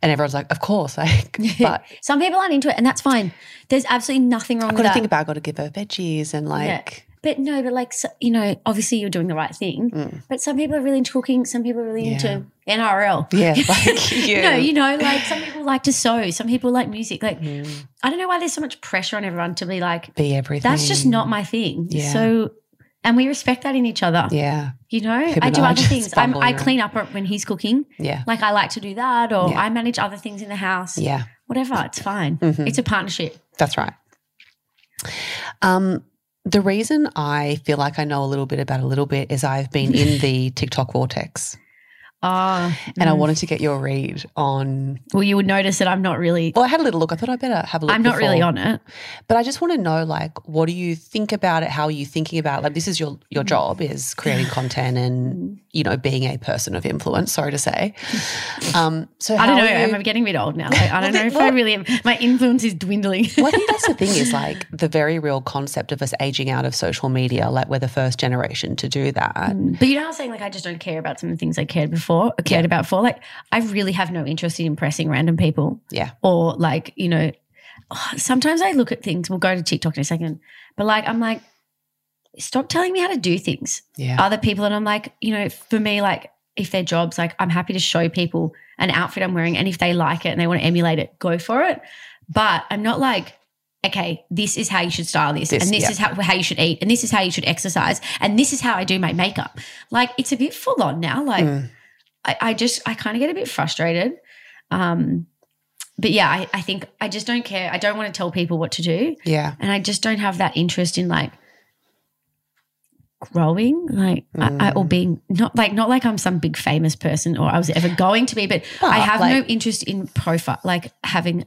and everyone's like, of course. Like, but some people aren't into it and that's fine. There's absolutely nothing wrong I've with that. I've got to think about I've got to give her veggies and like. Yeah. But no, but like, so, you know, obviously you're doing the right thing, mm. but some people are really into cooking, some people are really yeah. into N R L. Yeah. Like you. No, you know, like some people like to sew, some people like music. Like mm. I don't know why there's so much pressure on everyone to be like, be everything. That's just not my thing. Yeah. So, and we respect that in each other. Yeah. You know, Him I do I other things. I'm, I clean up when he's cooking. Yeah. Like I like to do that or yeah. I manage other things in the house. Yeah. Whatever, it's fine. Mm-hmm. It's a partnership. That's right. Um. The reason I feel like I know a little bit about a little bit is I've been in the TikTok vortex. Uh, and mm. I wanted to get your read on. Well, you would notice that I'm not really. Well, I had a little look. I thought I better have a look. I'm not before. really on it. But I just want to know, like, what do you think about it? How are you thinking about it? Like, this is your, your job is creating content and, you know, being a person of influence, sorry to say. Um, so how I don't know. You... I'm getting a bit old now. Like, I don't well, know if well, I really am. My influence is dwindling. Well, I think that's the thing is, like, the very real concept of us aging out of social media, like we're the first generation to do that. Mm. But you know how I'm saying, like, I just don't care about some of the things I cared before. Or cared yeah. about for. Like, I really have no interest in impressing random people. Yeah. Or like, you know, sometimes I look at things, we'll go to TikTok in a second, but like I'm like, stop telling me how to do things. Yeah. Other people, and I'm like, you know, for me, like if their job's like, I'm happy to show people an outfit I'm wearing, and if they like it and they want to emulate it, go for it. But I'm not like, okay, this is how you should style this, this and this yeah. is how, how you should eat, and this is how you should exercise, and this is how I do my makeup. Like it's a bit full on now. Like mm. I, I just I kind of get a bit frustrated. Um, but, yeah, I, I think I just don't care. I don't want to tell people what to do. Yeah. And I just don't have that interest in, like, growing like mm. I, I, or being not like not like I'm some big famous person or I was ever going to be, but oh, I have like, no interest in profile, like having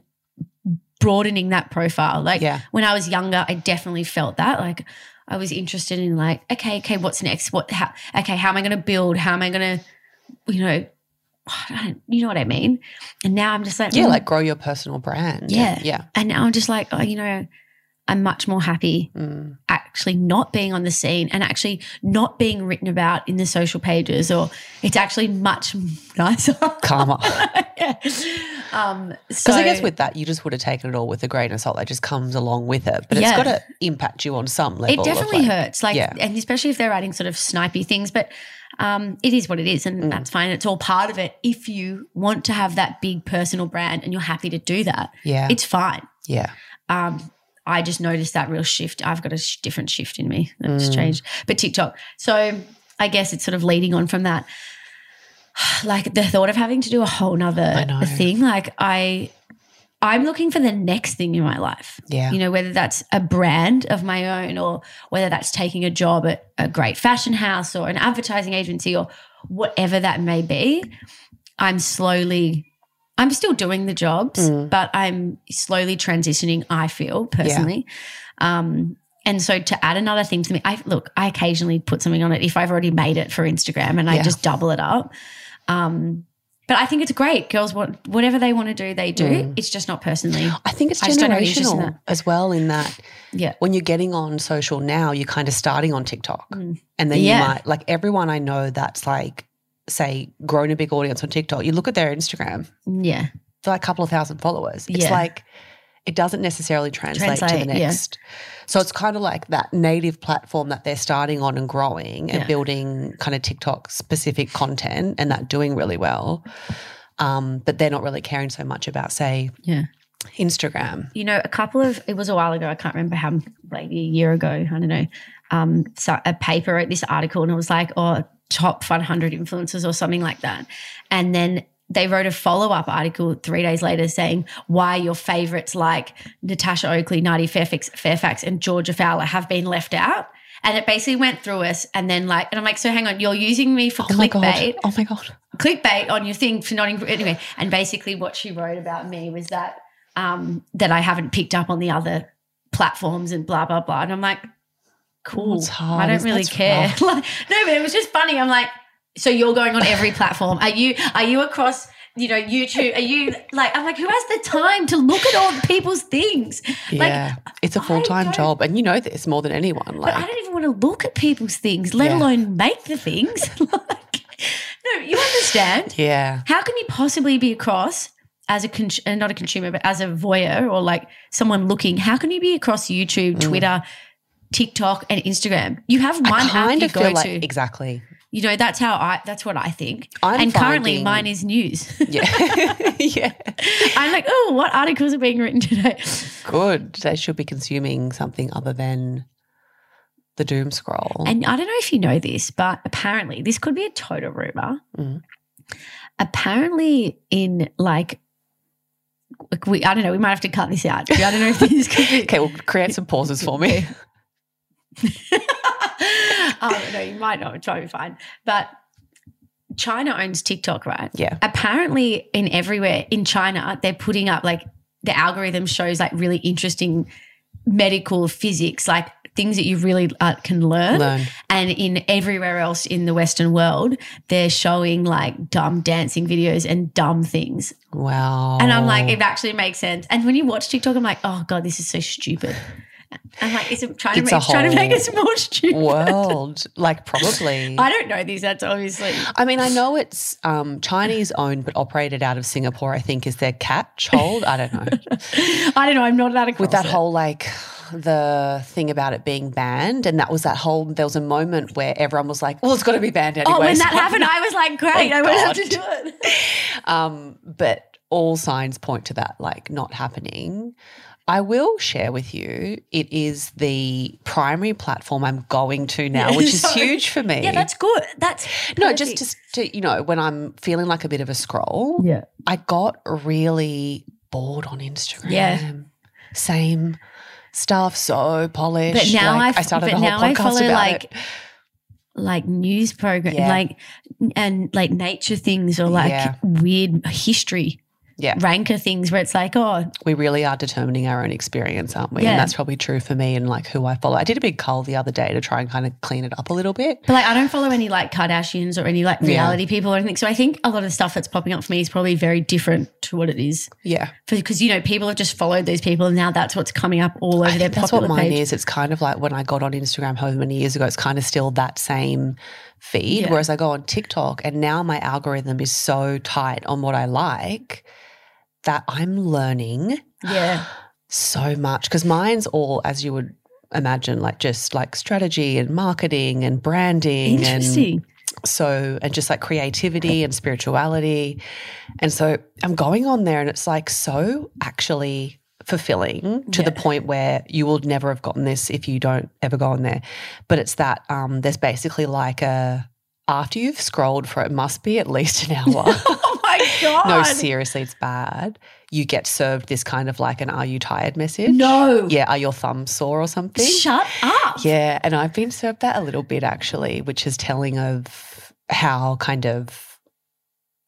broadening that profile. Like yeah. when I was younger, I definitely felt that, like I was interested in like, okay, okay, what's next? What? How, okay, how am I going to build? How am I going to? You know, I don't, you know what I mean? And now I'm just like. Yeah, oh. like grow your personal brand. Yeah. Yeah. And now I'm just like, oh, you know, I'm much more happy mm. actually not being on the scene and actually not being written about in the social pages, or it's actually much nicer. Karma. yeah. Um, so I guess with that you just would have taken it all with a grain of salt that just comes along with it, but yeah. it's got to impact you on some level. It definitely like, hurts. Like, yeah. and especially if they're adding sort of snipey things, but um, it is what it is and mm. that's fine. It's all part of it. If you want to have that big personal brand and you're happy to do that, yeah. it's fine. Yeah. Um, I just noticed that real shift. I've got a sh- different shift in me that's mm. changed. But TikTok. So I guess it's sort of leading on from that. Like the thought of having to do a whole nother thing. Like I, I'm looking for the next thing in my life. Yeah. You know, whether that's a brand of my own or whether that's taking a job at a great fashion house or an advertising agency or whatever that may be. I'm slowly... I'm still doing the jobs, mm. but I'm slowly transitioning, I feel, personally. Yeah. Um, and so to add another thing to me, I look, I occasionally put something on it if I've already made it for Instagram and yeah. I just double it up. Um, but I think it's great. Girls want whatever they want to do, they do. Mm. It's just not personally. I think it's generational in as well in that yeah. when you're getting on social now, you're kind of starting on TikTok mm. and then yeah. you might, like everyone I know that's like, say, grown a big audience on TikTok, you look at their Instagram, yeah, they're like a couple of thousand followers. It's yeah. like it doesn't necessarily translate, translate to the next. Yeah. So it's kind of like that native platform that they're starting on and growing and yeah. building kind of TikTok-specific content and that doing really well, um, but they're not really caring so much about, say, yeah. Instagram. You know, a couple of – it was a while ago. I can't remember how – maybe a year ago, I don't know. Um, so a paper wrote this article and it was like, oh, top one hundred influencers or something like that. And then they wrote a follow-up article three days later saying why your favourites like Natasha Oakley, Nadia Fairfax, Fairfax and Georgia Fowler have been left out. And it basically went through us and then like, and I'm like, so hang on, you're using me for oh clickbait. Oh, my God. Clickbait on your thing for not – anyway. And basically what she wrote about me was that um, that I haven't picked up on the other platforms and blah, blah, blah. And I'm like, cool. I don't really That's care. Like, no, but it was just funny. I'm like, so you're going on every platform. Are you are you across, you know, YouTube? Are you like, I'm like, who has the time to look at all people's things? Yeah. Like, it's a full-time job and you know this more than anyone. Like, but I don't even want to look at people's things, let yeah. alone make the things. Like, no, you understand. Yeah. How can you possibly be across as a con- not a consumer but as a voyeur or like someone looking? How can you be across YouTube, Twitter, mm. TikTok and Instagram? You have one app you go like, to. Exactly. You know, that's how I, that's what I think. I'm and finding, currently mine is news. Yeah. yeah. I'm like, oh, what articles are being written today? Good. They should be consuming something other than the doom scroll. And I don't know if you know this, but apparently this could be a total rumor. Mm. Apparently in like, we, I don't know, we might have to cut this out. I don't know if this could be. Okay, well, create some pauses for me. Oh, no, you might not. It's probably fine. But China owns TikTok, right? Yeah. Apparently in everywhere in China they're putting up like the algorithm shows like really interesting medical physics, like things that you really uh, can learn. learn. And in everywhere else in the Western world they're showing like dumb dancing videos and dumb things. Wow. And I'm like, it actually makes sense. And when you watch TikTok, I'm like, oh, God, this is so stupid. I'm like, it's trying to, it's make, trying to make us more stupid. World, like probably. I don't know these. That's obviously. I mean, I know it's um, Chinese owned, but operated out of Singapore. I think is their catchhold. I don't know. I don't know. I'm not that across with that it. Whole like the thing about it being banned, and that was that whole. There was a moment where everyone was like, "Well, it's got to be banned anyway." Oh, when so that happened, I was like, "Great, oh, I won't have to do it." um, but all signs point to that like not happening. I will share with you, it is the primary platform I'm going to now, which is huge for me. Yeah, that's good. That's perfect. No, just, just to, you know, when I'm feeling like a bit of a scroll, yeah. I got really bored on Instagram. Yeah. Same stuff, so polished. But now like, I, I started but a whole now podcast I follow about like, it. Like news programs, yeah. like and like nature things or like yeah. weird history. Yeah. Ranker things where it's like, oh. We really are determining our own experience, aren't we? Yeah. And that's probably true for me and like who I follow. I did a big cull the other day to try and kind of clean it up a little bit. But like I don't follow any like Kardashians or any like reality yeah. people or anything. So I think a lot of the stuff that's popping up for me is probably very different to what it is. Yeah. Because, you know, people have just followed these people and now that's what's coming up all over I their think that's popular what mine page. Is. It's kind of like when I got on Instagram however many years ago, it's kind of still that same feed, yeah. whereas I go on TikTok and now my algorithm is so tight on what I like that I'm learning yeah. so much because mine's all, as you would imagine, like just like strategy and marketing and branding. Interesting. And so and just like creativity and spirituality. And so I'm going on there and it's like so actually fulfilling to yeah. the point where you would never have gotten this if you don't ever go on there. But it's that um, there's basically like a after you've scrolled for it must be at least an hour. God. No, seriously, it's bad. You get served this kind of like an are you tired message. No. Yeah, are your thumbs sore or something? Shut up. Yeah, and I've been served that a little bit actually, which is telling of how kind of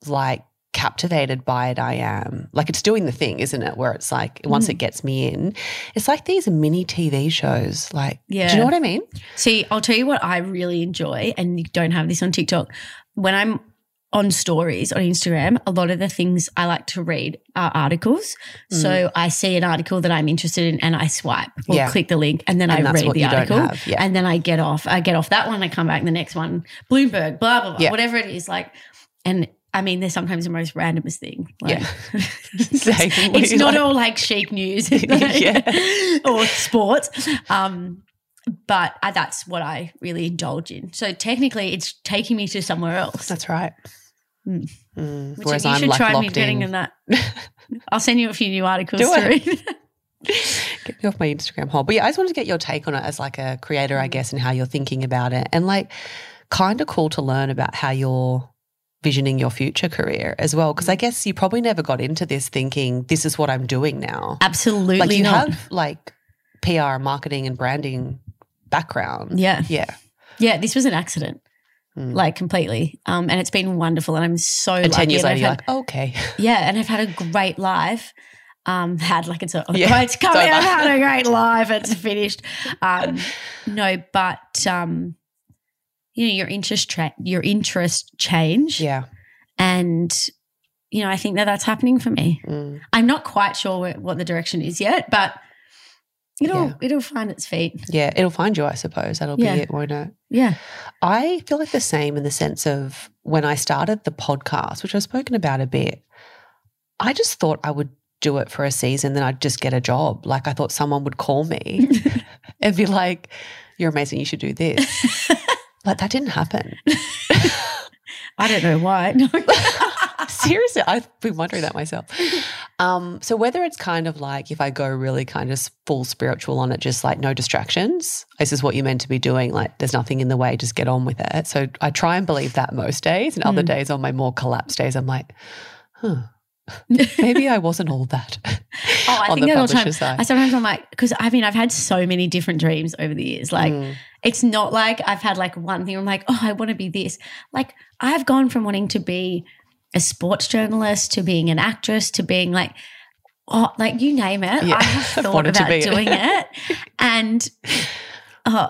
like captivated by it I am. Like it's doing the thing, isn't it, where it's like once mm. it gets me in, it's like these mini T V shows. Like yeah. do you know what I mean? See, I'll tell you what I really enjoy, and you don't have this on TikTok, when I'm on stories on Instagram, a lot of the things I like to read are articles. Mm. So I see an article that I'm interested in and I swipe or yeah. click the link and then and I read the article yeah. and then I get off. I get off that one, I come back, the next one, Bloomberg, blah, blah, blah, yeah. whatever it is. Like, and I mean, they're sometimes the most randomest thing. Like, yeah. Exactly. It's not like, all like chic news like, yeah. or sports. Um, but I, that's what I really indulge in. So technically it's taking me to somewhere else. That's right. Mm. Mm. Which Whereas you I'm should like try me getting in, in that. I'll send you a few new articles Do to I? read. Get me off my Instagram hole. But yeah, I just wanted to get your take on it as like a creator, I guess, and how you're thinking about it. And like kind of cool to learn about how you're visioning your future career as well, because I guess you probably never got into this thinking this is what I'm doing now. Absolutely not. Like you not. have like P R, marketing and branding background. Yeah. Yeah. Yeah, this was an accident. Like completely, um, and it's been wonderful, and I'm so. And lucky. ten years and later, you're had, like, oh, okay, yeah, and I've had a great life. Um, had like it's a, oh, yeah, it's coming. I've had a great life. It's finished. Um, no, but um, you know your interest, tra- your interest change, yeah, and you know I think that that's happening for me. Mm. I'm not quite sure what, what the direction is yet, but it'll yeah. it'll find its feet. Yeah, it'll find you, I suppose. That'll yeah. be it, won't it? Yeah. I feel like the same in the sense of when I started the podcast, which I've spoken about a bit, I just thought I would do it for a season, then I'd just get a job. Like I thought someone would call me and be like, you're amazing, you should do this. Like that didn't happen. I don't know why. No. Seriously, I've been wondering that myself. Um, so whether it's kind of like if I go really kind of full spiritual on it, just like no distractions, this is what you're meant to be doing, like there's nothing in the way, just get on with it. So I try and believe that most days, and mm. other days on my more collapsed days I'm like, huh, Maybe I wasn't all that. Oh, I think that all the time. Side. I sometimes I'm like, because I mean, I've had so many different dreams over the years. Like, mm. it's not like I've had like one thing. I'm like, oh, I want to be this. Like, I've gone from wanting to be a sports journalist to being an actress to being like, oh, like you name it. Yeah. I have thought about doing it. it, and oh,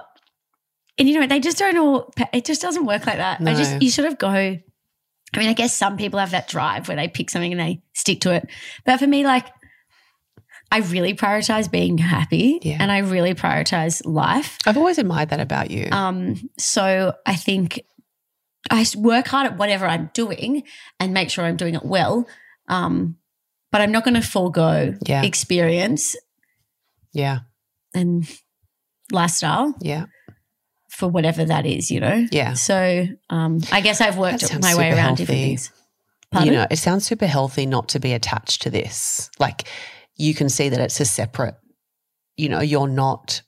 and you know, they just don't all. It just doesn't work like that. No. I just you sort of go. I mean, I guess some people have that drive where they pick something and they stick to it. But for me, like, I really prioritize being happy yeah. and I really prioritize life. I've always admired that about you. Um, so I think I work hard at whatever I'm doing and make sure I'm doing it well, um, but I'm not going to forego yeah. experience yeah, and lifestyle. Yeah. For whatever that is, you know? Yeah. So um, I guess I've worked my way around different things. Pardon? You know, it sounds super healthy not to be attached to this. Like you can see that it's a separate, you know, you're not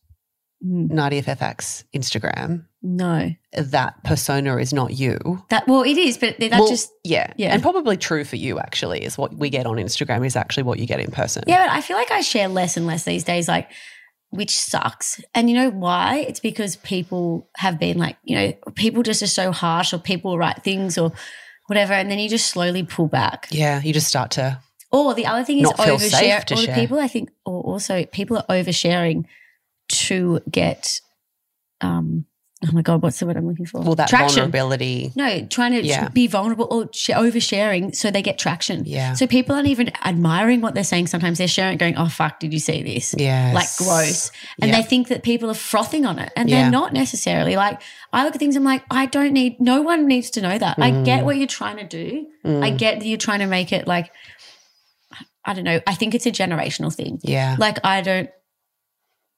mm. Nadia Fairfax Instagram. No. That persona is not you. That Well, it is, but that well, just. Yeah. yeah. And probably true for you actually is what we get on Instagram is actually what you get in person. Yeah, but I feel like I share less and less these days, like, which sucks. And you know why? It's because people have been like, you know, people just are so harsh or people write things or whatever and then you just slowly pull back. Yeah, you just start to Or the other thing is overshare. Or people I think or also people are oversharing to get um oh my God, what's the word I'm looking for? Well, that traction. Vulnerability. No, trying to yeah. be vulnerable or oversharing so they get traction. Yeah. So people aren't even admiring what they're saying sometimes. They're sharing it going, oh, fuck, did you see this? Yeah. Like gross. And yeah. they think that people are frothing on it and yeah. they're not necessarily. Like I look at things, I'm like, I don't need, no one needs to know that. Mm. I get what you're trying to do. Mm. I get that you're trying to make it like, I don't know. I think it's a generational thing. Yeah. Like I don't.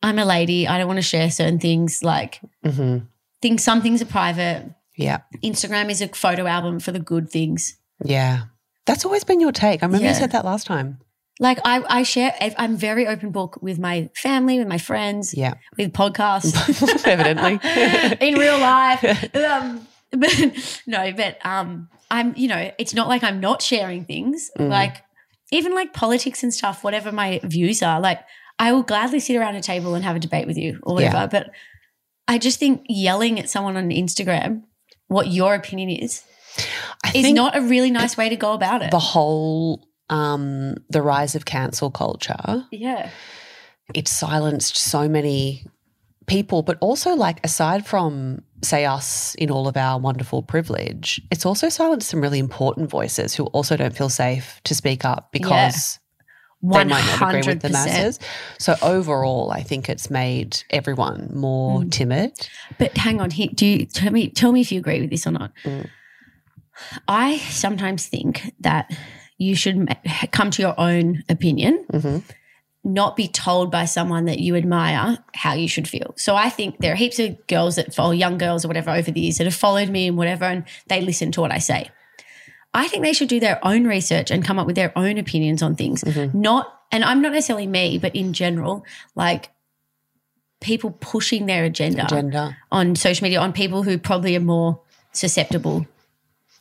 I'm a lady. I don't want to share certain things like mm-hmm. things. Some things are private. Yeah. Instagram is a photo album for the good things. Yeah. That's always been your take. I remember yeah. you said that last time. Like I, I share, I'm very open book with my family, with my friends, yeah, with podcasts. Evidently. In real life. Um, but, no, but um, I'm, you know, it's not like I'm not sharing things. Mm. Like even like politics and stuff, whatever my views are, like I will gladly sit around a table and have a debate with you or whatever. Yeah. But I just think yelling at someone on Instagram what your opinion is I is not a really nice way to go about it. The whole um, the rise of cancel culture. Yeah. It silenced so many people, but also like aside from, say, us in all of our wonderful privilege, it's also silenced some really important voices who also don't feel safe to speak up because yeah. one hundred percent. They might not agree with the masses. So overall, I think it's made everyone more mm. timid. But hang on, do you tell me tell me if you agree with this or not? Mm. I sometimes think that you should come to your own opinion, mm-hmm. not be told by someone that you admire how you should feel. So I think there are heaps of girls that follow, young girls or whatever over the years that have followed me and whatever, and they listen to what I say. I think they should do their own research and come up with their own opinions on things. Mm-hmm. Not, and I'm not necessarily me, but in general, like people pushing their agenda, agenda. on social media, on people who probably are more susceptible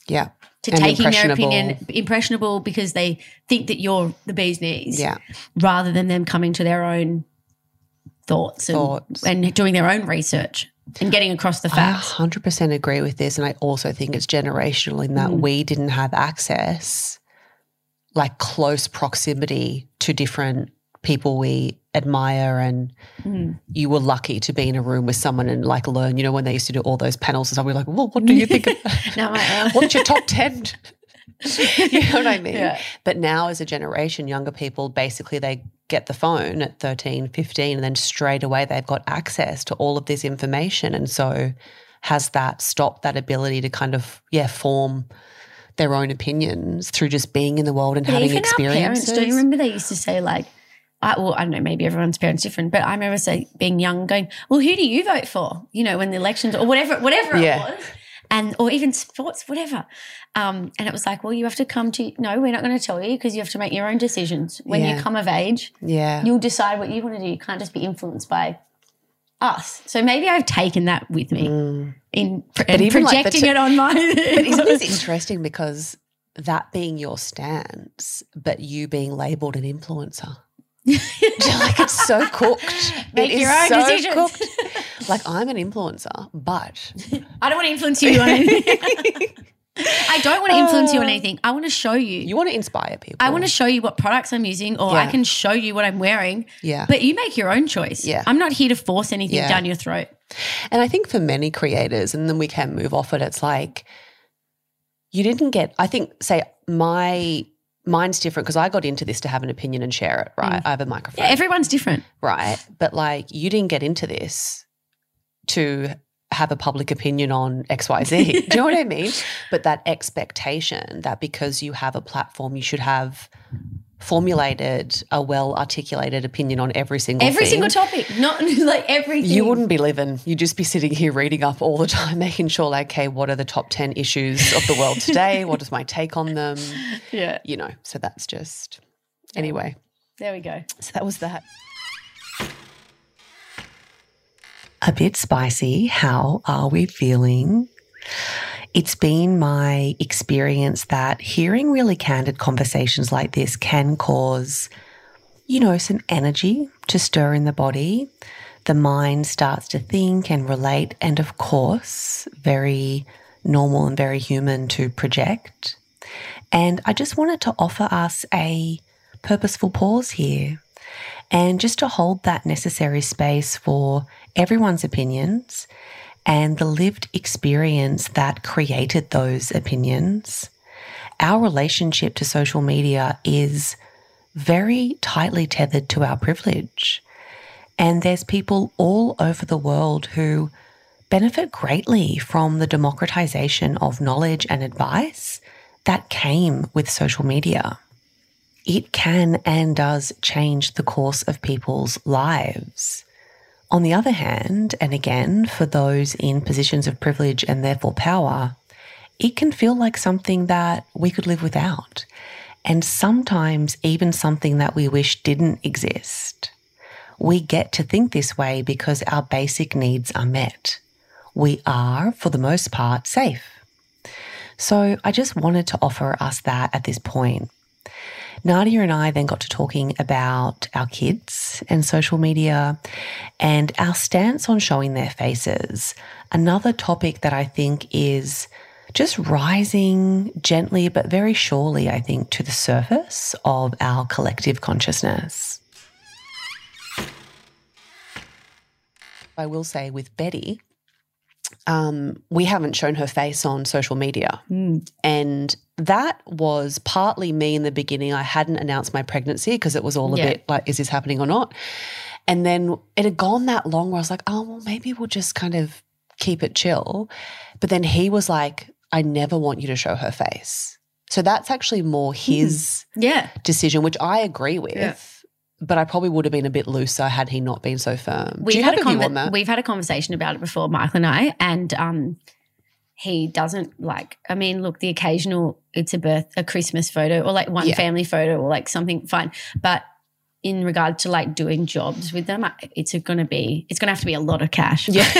yeah. to and taking their opinion, impressionable because they think that you're the bee's knees yeah. rather than them coming to their own thoughts, thoughts. And, and doing their own research. And getting across the facts. I one hundred percent agree with this, and I also think it's generational in that mm. we didn't have access, like close proximity to different people we admire, and mm. you were lucky to be in a room with someone and like learn, you know, when they used to do all those panels and stuff, we were like, well, what do you think of that? No, I what's your top ten? You know what I mean? Yeah. But now as a generation, younger people, basically they get the phone at thirteen, fifteen and then straight away they've got access to all of this information, and so has that stopped that ability to kind of, yeah, form their own opinions through just being in the world and but having even experiences. Our parents, do you remember they used to say like, I, well, I don't know, maybe everyone's parents different, but I remember say, being young going, well, who do you vote for, you know, when the elections or whatever, whatever yeah. it was. And or even sports, whatever. Um, and it was like, well, you have to come to – no, we're not going to tell you because you have to make your own decisions. When yeah. you come of age, yeah. you'll decide what you want to do. You can't just be influenced by us. So maybe I've taken that with me mm. in, in projecting like t- it on my – But isn't this interesting because that being your stance, but you being labelled an influencer. Like, it's so cooked. Make it your is own so decisions. Cooked. Like, I'm an influencer, but I don't want to influence you on anything. I don't want to influence uh, you on anything. I want to show you. You want to inspire people. I want to show you what products I'm using, or yeah. I can show you what I'm wearing. Yeah. But you make your own choice. Yeah. I'm not here to force anything yeah. down your throat. And I think for many creators, and then we can move off it, it's like you didn't get, I think, say my mine's different because I got into this to have an opinion and share it, right? Mm. I have a microphone. Yeah, everyone's different. Right. But like you didn't get into this to have a public opinion on X Y Z. Do you know what I mean? But that expectation that because you have a platform, you should have formulated a well-articulated opinion on every single every thing. Every single topic, not like everything. You wouldn't be living. You'd just be sitting here reading up all the time, making sure like, okay, what are the top ten issues of the world today? What is my take on them? Yeah. You know, so that's just yeah. – anyway. There we go. So that was that. A bit spicy. How are we feeling? It's been my experience that hearing really candid conversations like this can cause, you know, some energy to stir in the body. The mind starts to think and relate, and of course, very normal and very human to project. And I just wanted to offer us a purposeful pause here. And just to hold that necessary space for everyone's opinions and the lived experience that created those opinions. Our relationship to social media is very tightly tethered to our privilege. And there's people all over the world who benefit greatly from the democratization of knowledge and advice that came with social media. It can and does change the course of people's lives. On the other hand, and again, for those in positions of privilege and therefore power, it can feel like something that we could live without, and sometimes even something that we wish didn't exist. We get to think this way because our basic needs are met. We are, for the most part, safe. So I just wanted to offer us that at this point. Nadia and I then got to talking about our kids and social media and our stance on showing their faces, another topic that I think is just rising gently but very surely, I think, to the surface of our collective consciousness. I will say with Betty, um, we haven't shown her face on social media mm. and that was partly me in the beginning. I hadn't announced my pregnancy because it was all a yeah. bit like, is this happening or not? And then it had gone that long where I was like, oh, well, maybe we'll just kind of keep it chill. But then he was like, I never want you to show her face. So that's actually more his mm. yeah. decision, which I agree with. Yeah. But I probably would have been a bit looser had he not been so firm. We've Do you had have a conver- view on that? We've had a conversation about it before, Michael and I, and um, he doesn't like – I mean, look, the occasional it's a birth, a Christmas photo or like one yeah. family photo or like something fine. But in regard to like doing jobs with them, it's going to be – it's going to have to be a lot of cash. Yeah.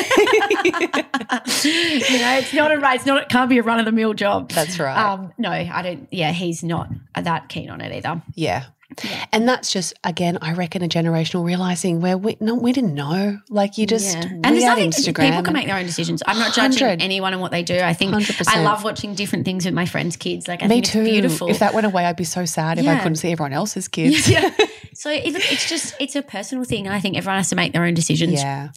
You know, it's not a right, it's not, it can't be a run-of-the-mill job. That's right. Um, no, I don't – yeah, he's not that keen on it either. Yeah. Yeah. And that's just, again, I reckon a generational realising where we no, we didn't know. Like you just yeah. – And there's nothing – people can make their own decisions. I'm not judging one hundred anyone on what they do. I think one hundred percent I love watching different things with my friends' kids. Like I Me think it's too. Beautiful. If that went away, I'd be so sad yeah. if I couldn't see everyone else's kids. Yeah. So it's just – it's a personal thing, and I think everyone has to make their own decisions. Yeah.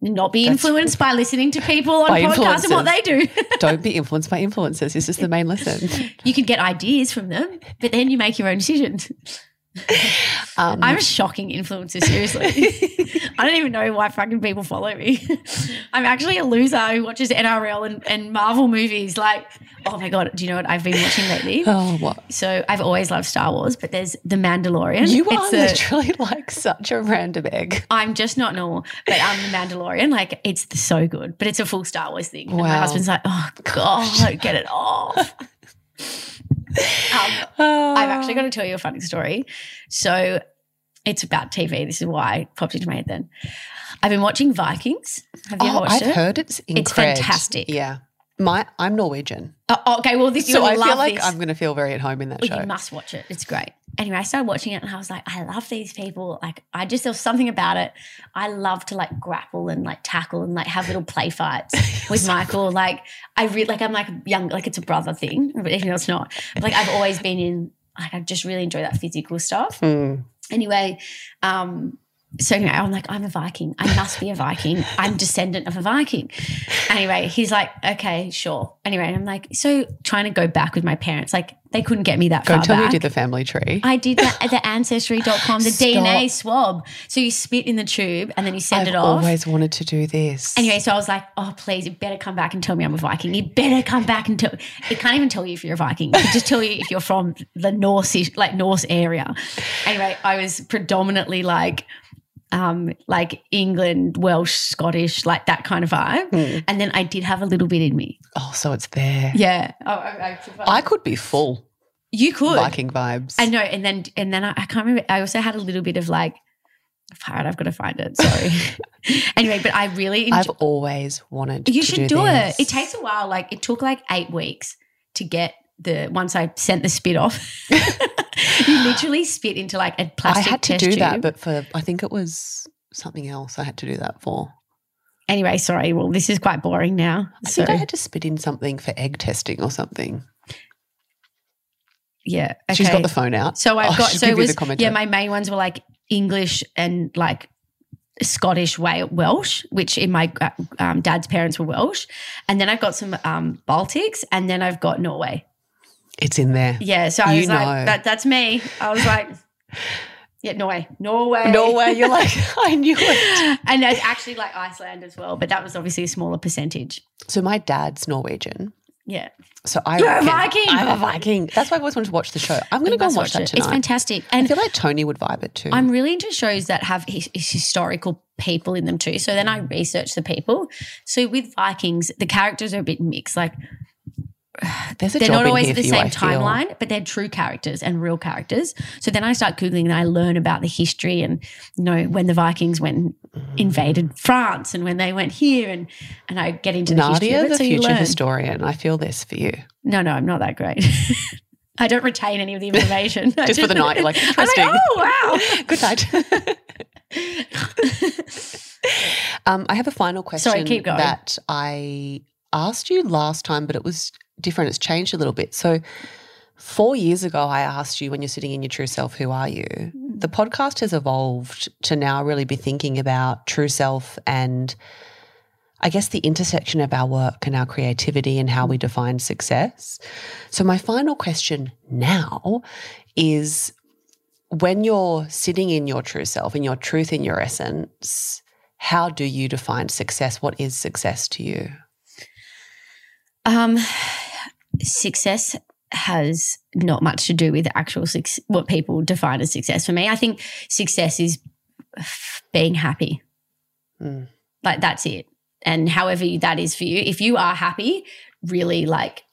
Not be influenced that's, by listening to people on podcasts and what they do. Don't be influenced by influencers. This is the main lesson. You can get ideas from them, but then you make your own decisions. Um, I'm a shocking influencer, seriously. I don't even know why fucking people follow me. I'm actually a loser who watches N R L and, and Marvel movies. Like, oh, my God, do you know what I've been watching lately? Oh, what? So I've always loved Star Wars, but there's The Mandalorian. You are it's literally a, like such a random egg. I'm just not normal, but I'm The Mandalorian. Like, it's so good, but it's a full Star Wars thing. Wow. And my husband's like, oh, God, get it off. Um, uh, I'm actually going to tell you a funny story. So it's about T V. This is why it popped into my head then. I've been watching Vikings. Have you oh, ever watched I've it? I've heard it's incredible. It's fantastic. Yeah. My, I'm Norwegian. Uh, okay, well, this, so you'll I love feel like this. I'm going to feel very at home in that well, show. You must watch it. It's great. Anyway, I started watching it and I was like, I love these people. Like, I just, there's something about it. I love to like grapple and like tackle and like have little play fights with Michael. Like, I really, like, I'm like young, like it's a brother thing, but even though it's not. But, like, I've always been in, like, I just really enjoy that physical stuff. Mm. Anyway, um, so anyway, I'm like, I'm a Viking. I must be a Viking. I'm descendant of a Viking. Anyway, he's like, okay, sure. Anyway, and I'm like, so trying to go back with my parents, like they couldn't get me that go far back. Don't tell me you did the family tree. I did that at the ancestry dot com, the Stop. D N A swab. So you spit in the tube and then you send I've it off. I've always wanted to do this. Anyway, so I was like, oh, please, you better come back and tell me I'm a Viking. You better come back and tell me. It can't even tell you if you're a Viking. It can just tell you if you're from the Norse, like Norse area. Anyway, I was predominantly like – Um, like England, Welsh, Scottish, like that kind of vibe. Mm. And then I did have a little bit in me. Oh, so it's there. Yeah. Oh, I, I, I could be full. You could. Viking vibes. I know. And then and then I, I can't remember. I also had a little bit of like, pirate, I've got to find it. Sorry. Anyway, but I really enjoy- I've always wanted you to should do, do it. It takes a while. Like it took like eight weeks to get the, once I sent the spit off. You literally spit into like a plastic tube. I had to do tube. that, but for I think it was something else I had to do that for. Anyway, sorry. Well, this is quite boring now. I so. think I had to spit in something for egg testing or something. Yeah. Okay. She's got the phone out. So I've oh, got so it was yeah. My main ones were like English and like Scottish, Welsh, which in my um, dad's parents were Welsh, and then I've got some um, Baltics, and then I've got Norway. It's in there. Yeah, so I you was know. like, that, that's me. I was like, yeah, Norway. Norway. Norway, you're like, I knew it. And there's actually like Iceland as well, but that was obviously a smaller percentage. So my dad's Norwegian. Yeah. So I You're reckon, a Viking. I'm a Viking. That's why I always wanted to watch the show. I'm going to go and watch, watch that it. tonight. It's fantastic. And I feel like Tony would vibe it too. I'm really into shows that have his, his historical people in them too. So then I research the people. So with Vikings, the characters are a bit mixed, like – There's a they're job not always in here the for you, same I timeline, feel. But they're true characters and real characters. So then I start Googling and I learn about the history and, you know, when the Vikings went and invaded France and when they went here and, and I get into the Nadia, history of it. Nadia's so a future historian. I feel this for you. No, no, I'm not that great. I don't retain any of the information. just, just for the night, like interesting. I'm like, oh, wow. Good night. um, I have a final question Sorry, keep going. that I asked you last time, but it was – different, it's changed a little bit. So four years ago I asked you when you're sitting in your true self, who are you? The podcast has evolved to now really be thinking about true self and I guess the intersection of our work and our creativity and how we define success. So my final question now is when you're sitting in your true self and your truth in your essence, how do you define success? What is success to you? Um, success has not much to do with actual su- what people define as success. For me, I think success is being happy. Mm. Like that's it. And however that is for you, if you are happy, really like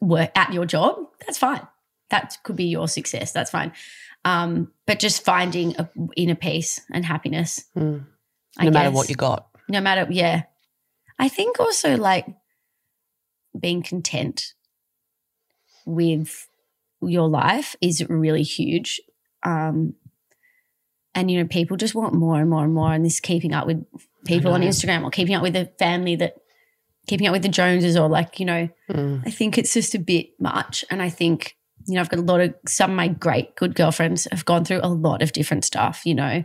work at your job, that's fine. That could be your success. That's fine. Um, but just finding a, inner peace and happiness. Mm. No I matter guess. what you got. No matter, yeah. I think also like being content with your life is really huge. Um, and, you know, people just want more and more and more and this keeping up with people on Instagram or keeping up with the family that – keeping up with the Joneses or like, you know, mm. I think it's just a bit much and I think, you know, I've got a lot of – some of my great good girlfriends have gone through a lot of different stuff, you know,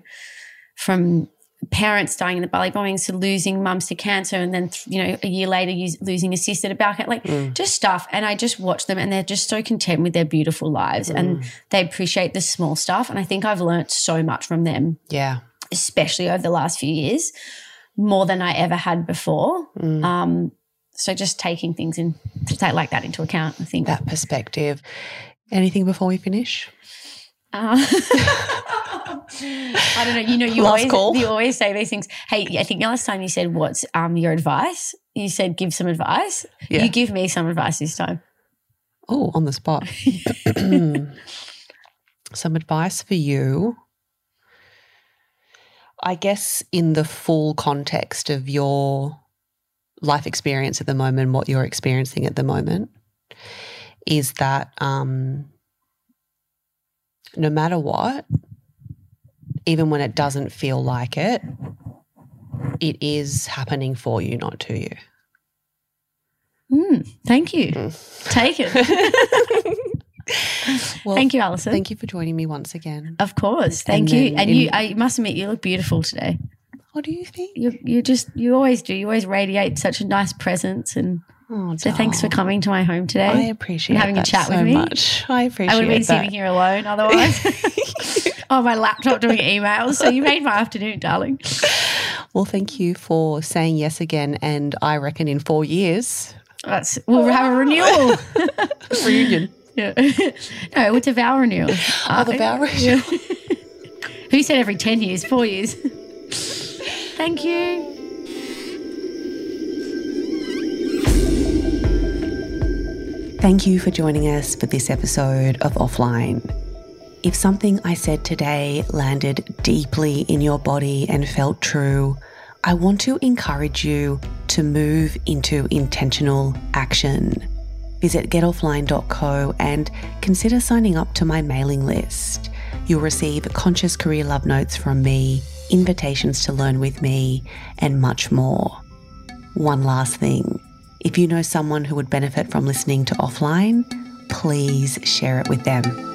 from – parents dying in the Bali bombings to losing mums to cancer and then, you know, a year later use, losing a sister to bowel cancer, like mm. just stuff. And I just watch them and they're just so content with their beautiful lives mm. and they appreciate the small stuff. And I think I've learnt so much from them, yeah, especially over the last few years, more than I ever had before. Mm. Um, so just taking things in like that into account, I think. That perspective. Anything before we finish? Uh, I don't know. You know, you Last always call. you always say these things. Hey, I think last time you said, "What's um your advice?" You said, "Give some advice." Yeah. You give me some advice this time. Oh, on the spot. Some advice for you. I guess in the full context of your life experience at the moment, what you're experiencing at the moment, is that um, no matter what, even when it doesn't feel like it, it is happening for you, not to you. Mm, thank you. Mm. Take it. Well, thank you, Alison. Thank you for joining me once again. Of course. Thank and you. And in, you, I must admit, you look beautiful today. What do you think? You, you just, you always do. You always radiate such a nice presence. And oh, so, doll. Thanks for coming to my home today. I appreciate and having that a chat so with me. Much. I appreciate that. I would have been that. Sitting here alone otherwise. On my laptop doing emails. So you made my afternoon, darling. Well, thank you for saying yes again. And I reckon in four years, that's we'll oh. have a renewal reunion. Yeah. No, it's a vow renewal. Oh, uh, the vow renewal. Yeah. Who said every ten years, four years? Thank you. Thank you for joining us for this episode of Offline. If something I said today landed deeply in your body and felt true, I want to encourage you to move into intentional action. Visit get offline dot co and consider signing up to my mailing list. You'll receive conscious career love notes from me, invitations to learn with me, and much more. One last thing. If you know someone who would benefit from listening to Offline, please share it with them.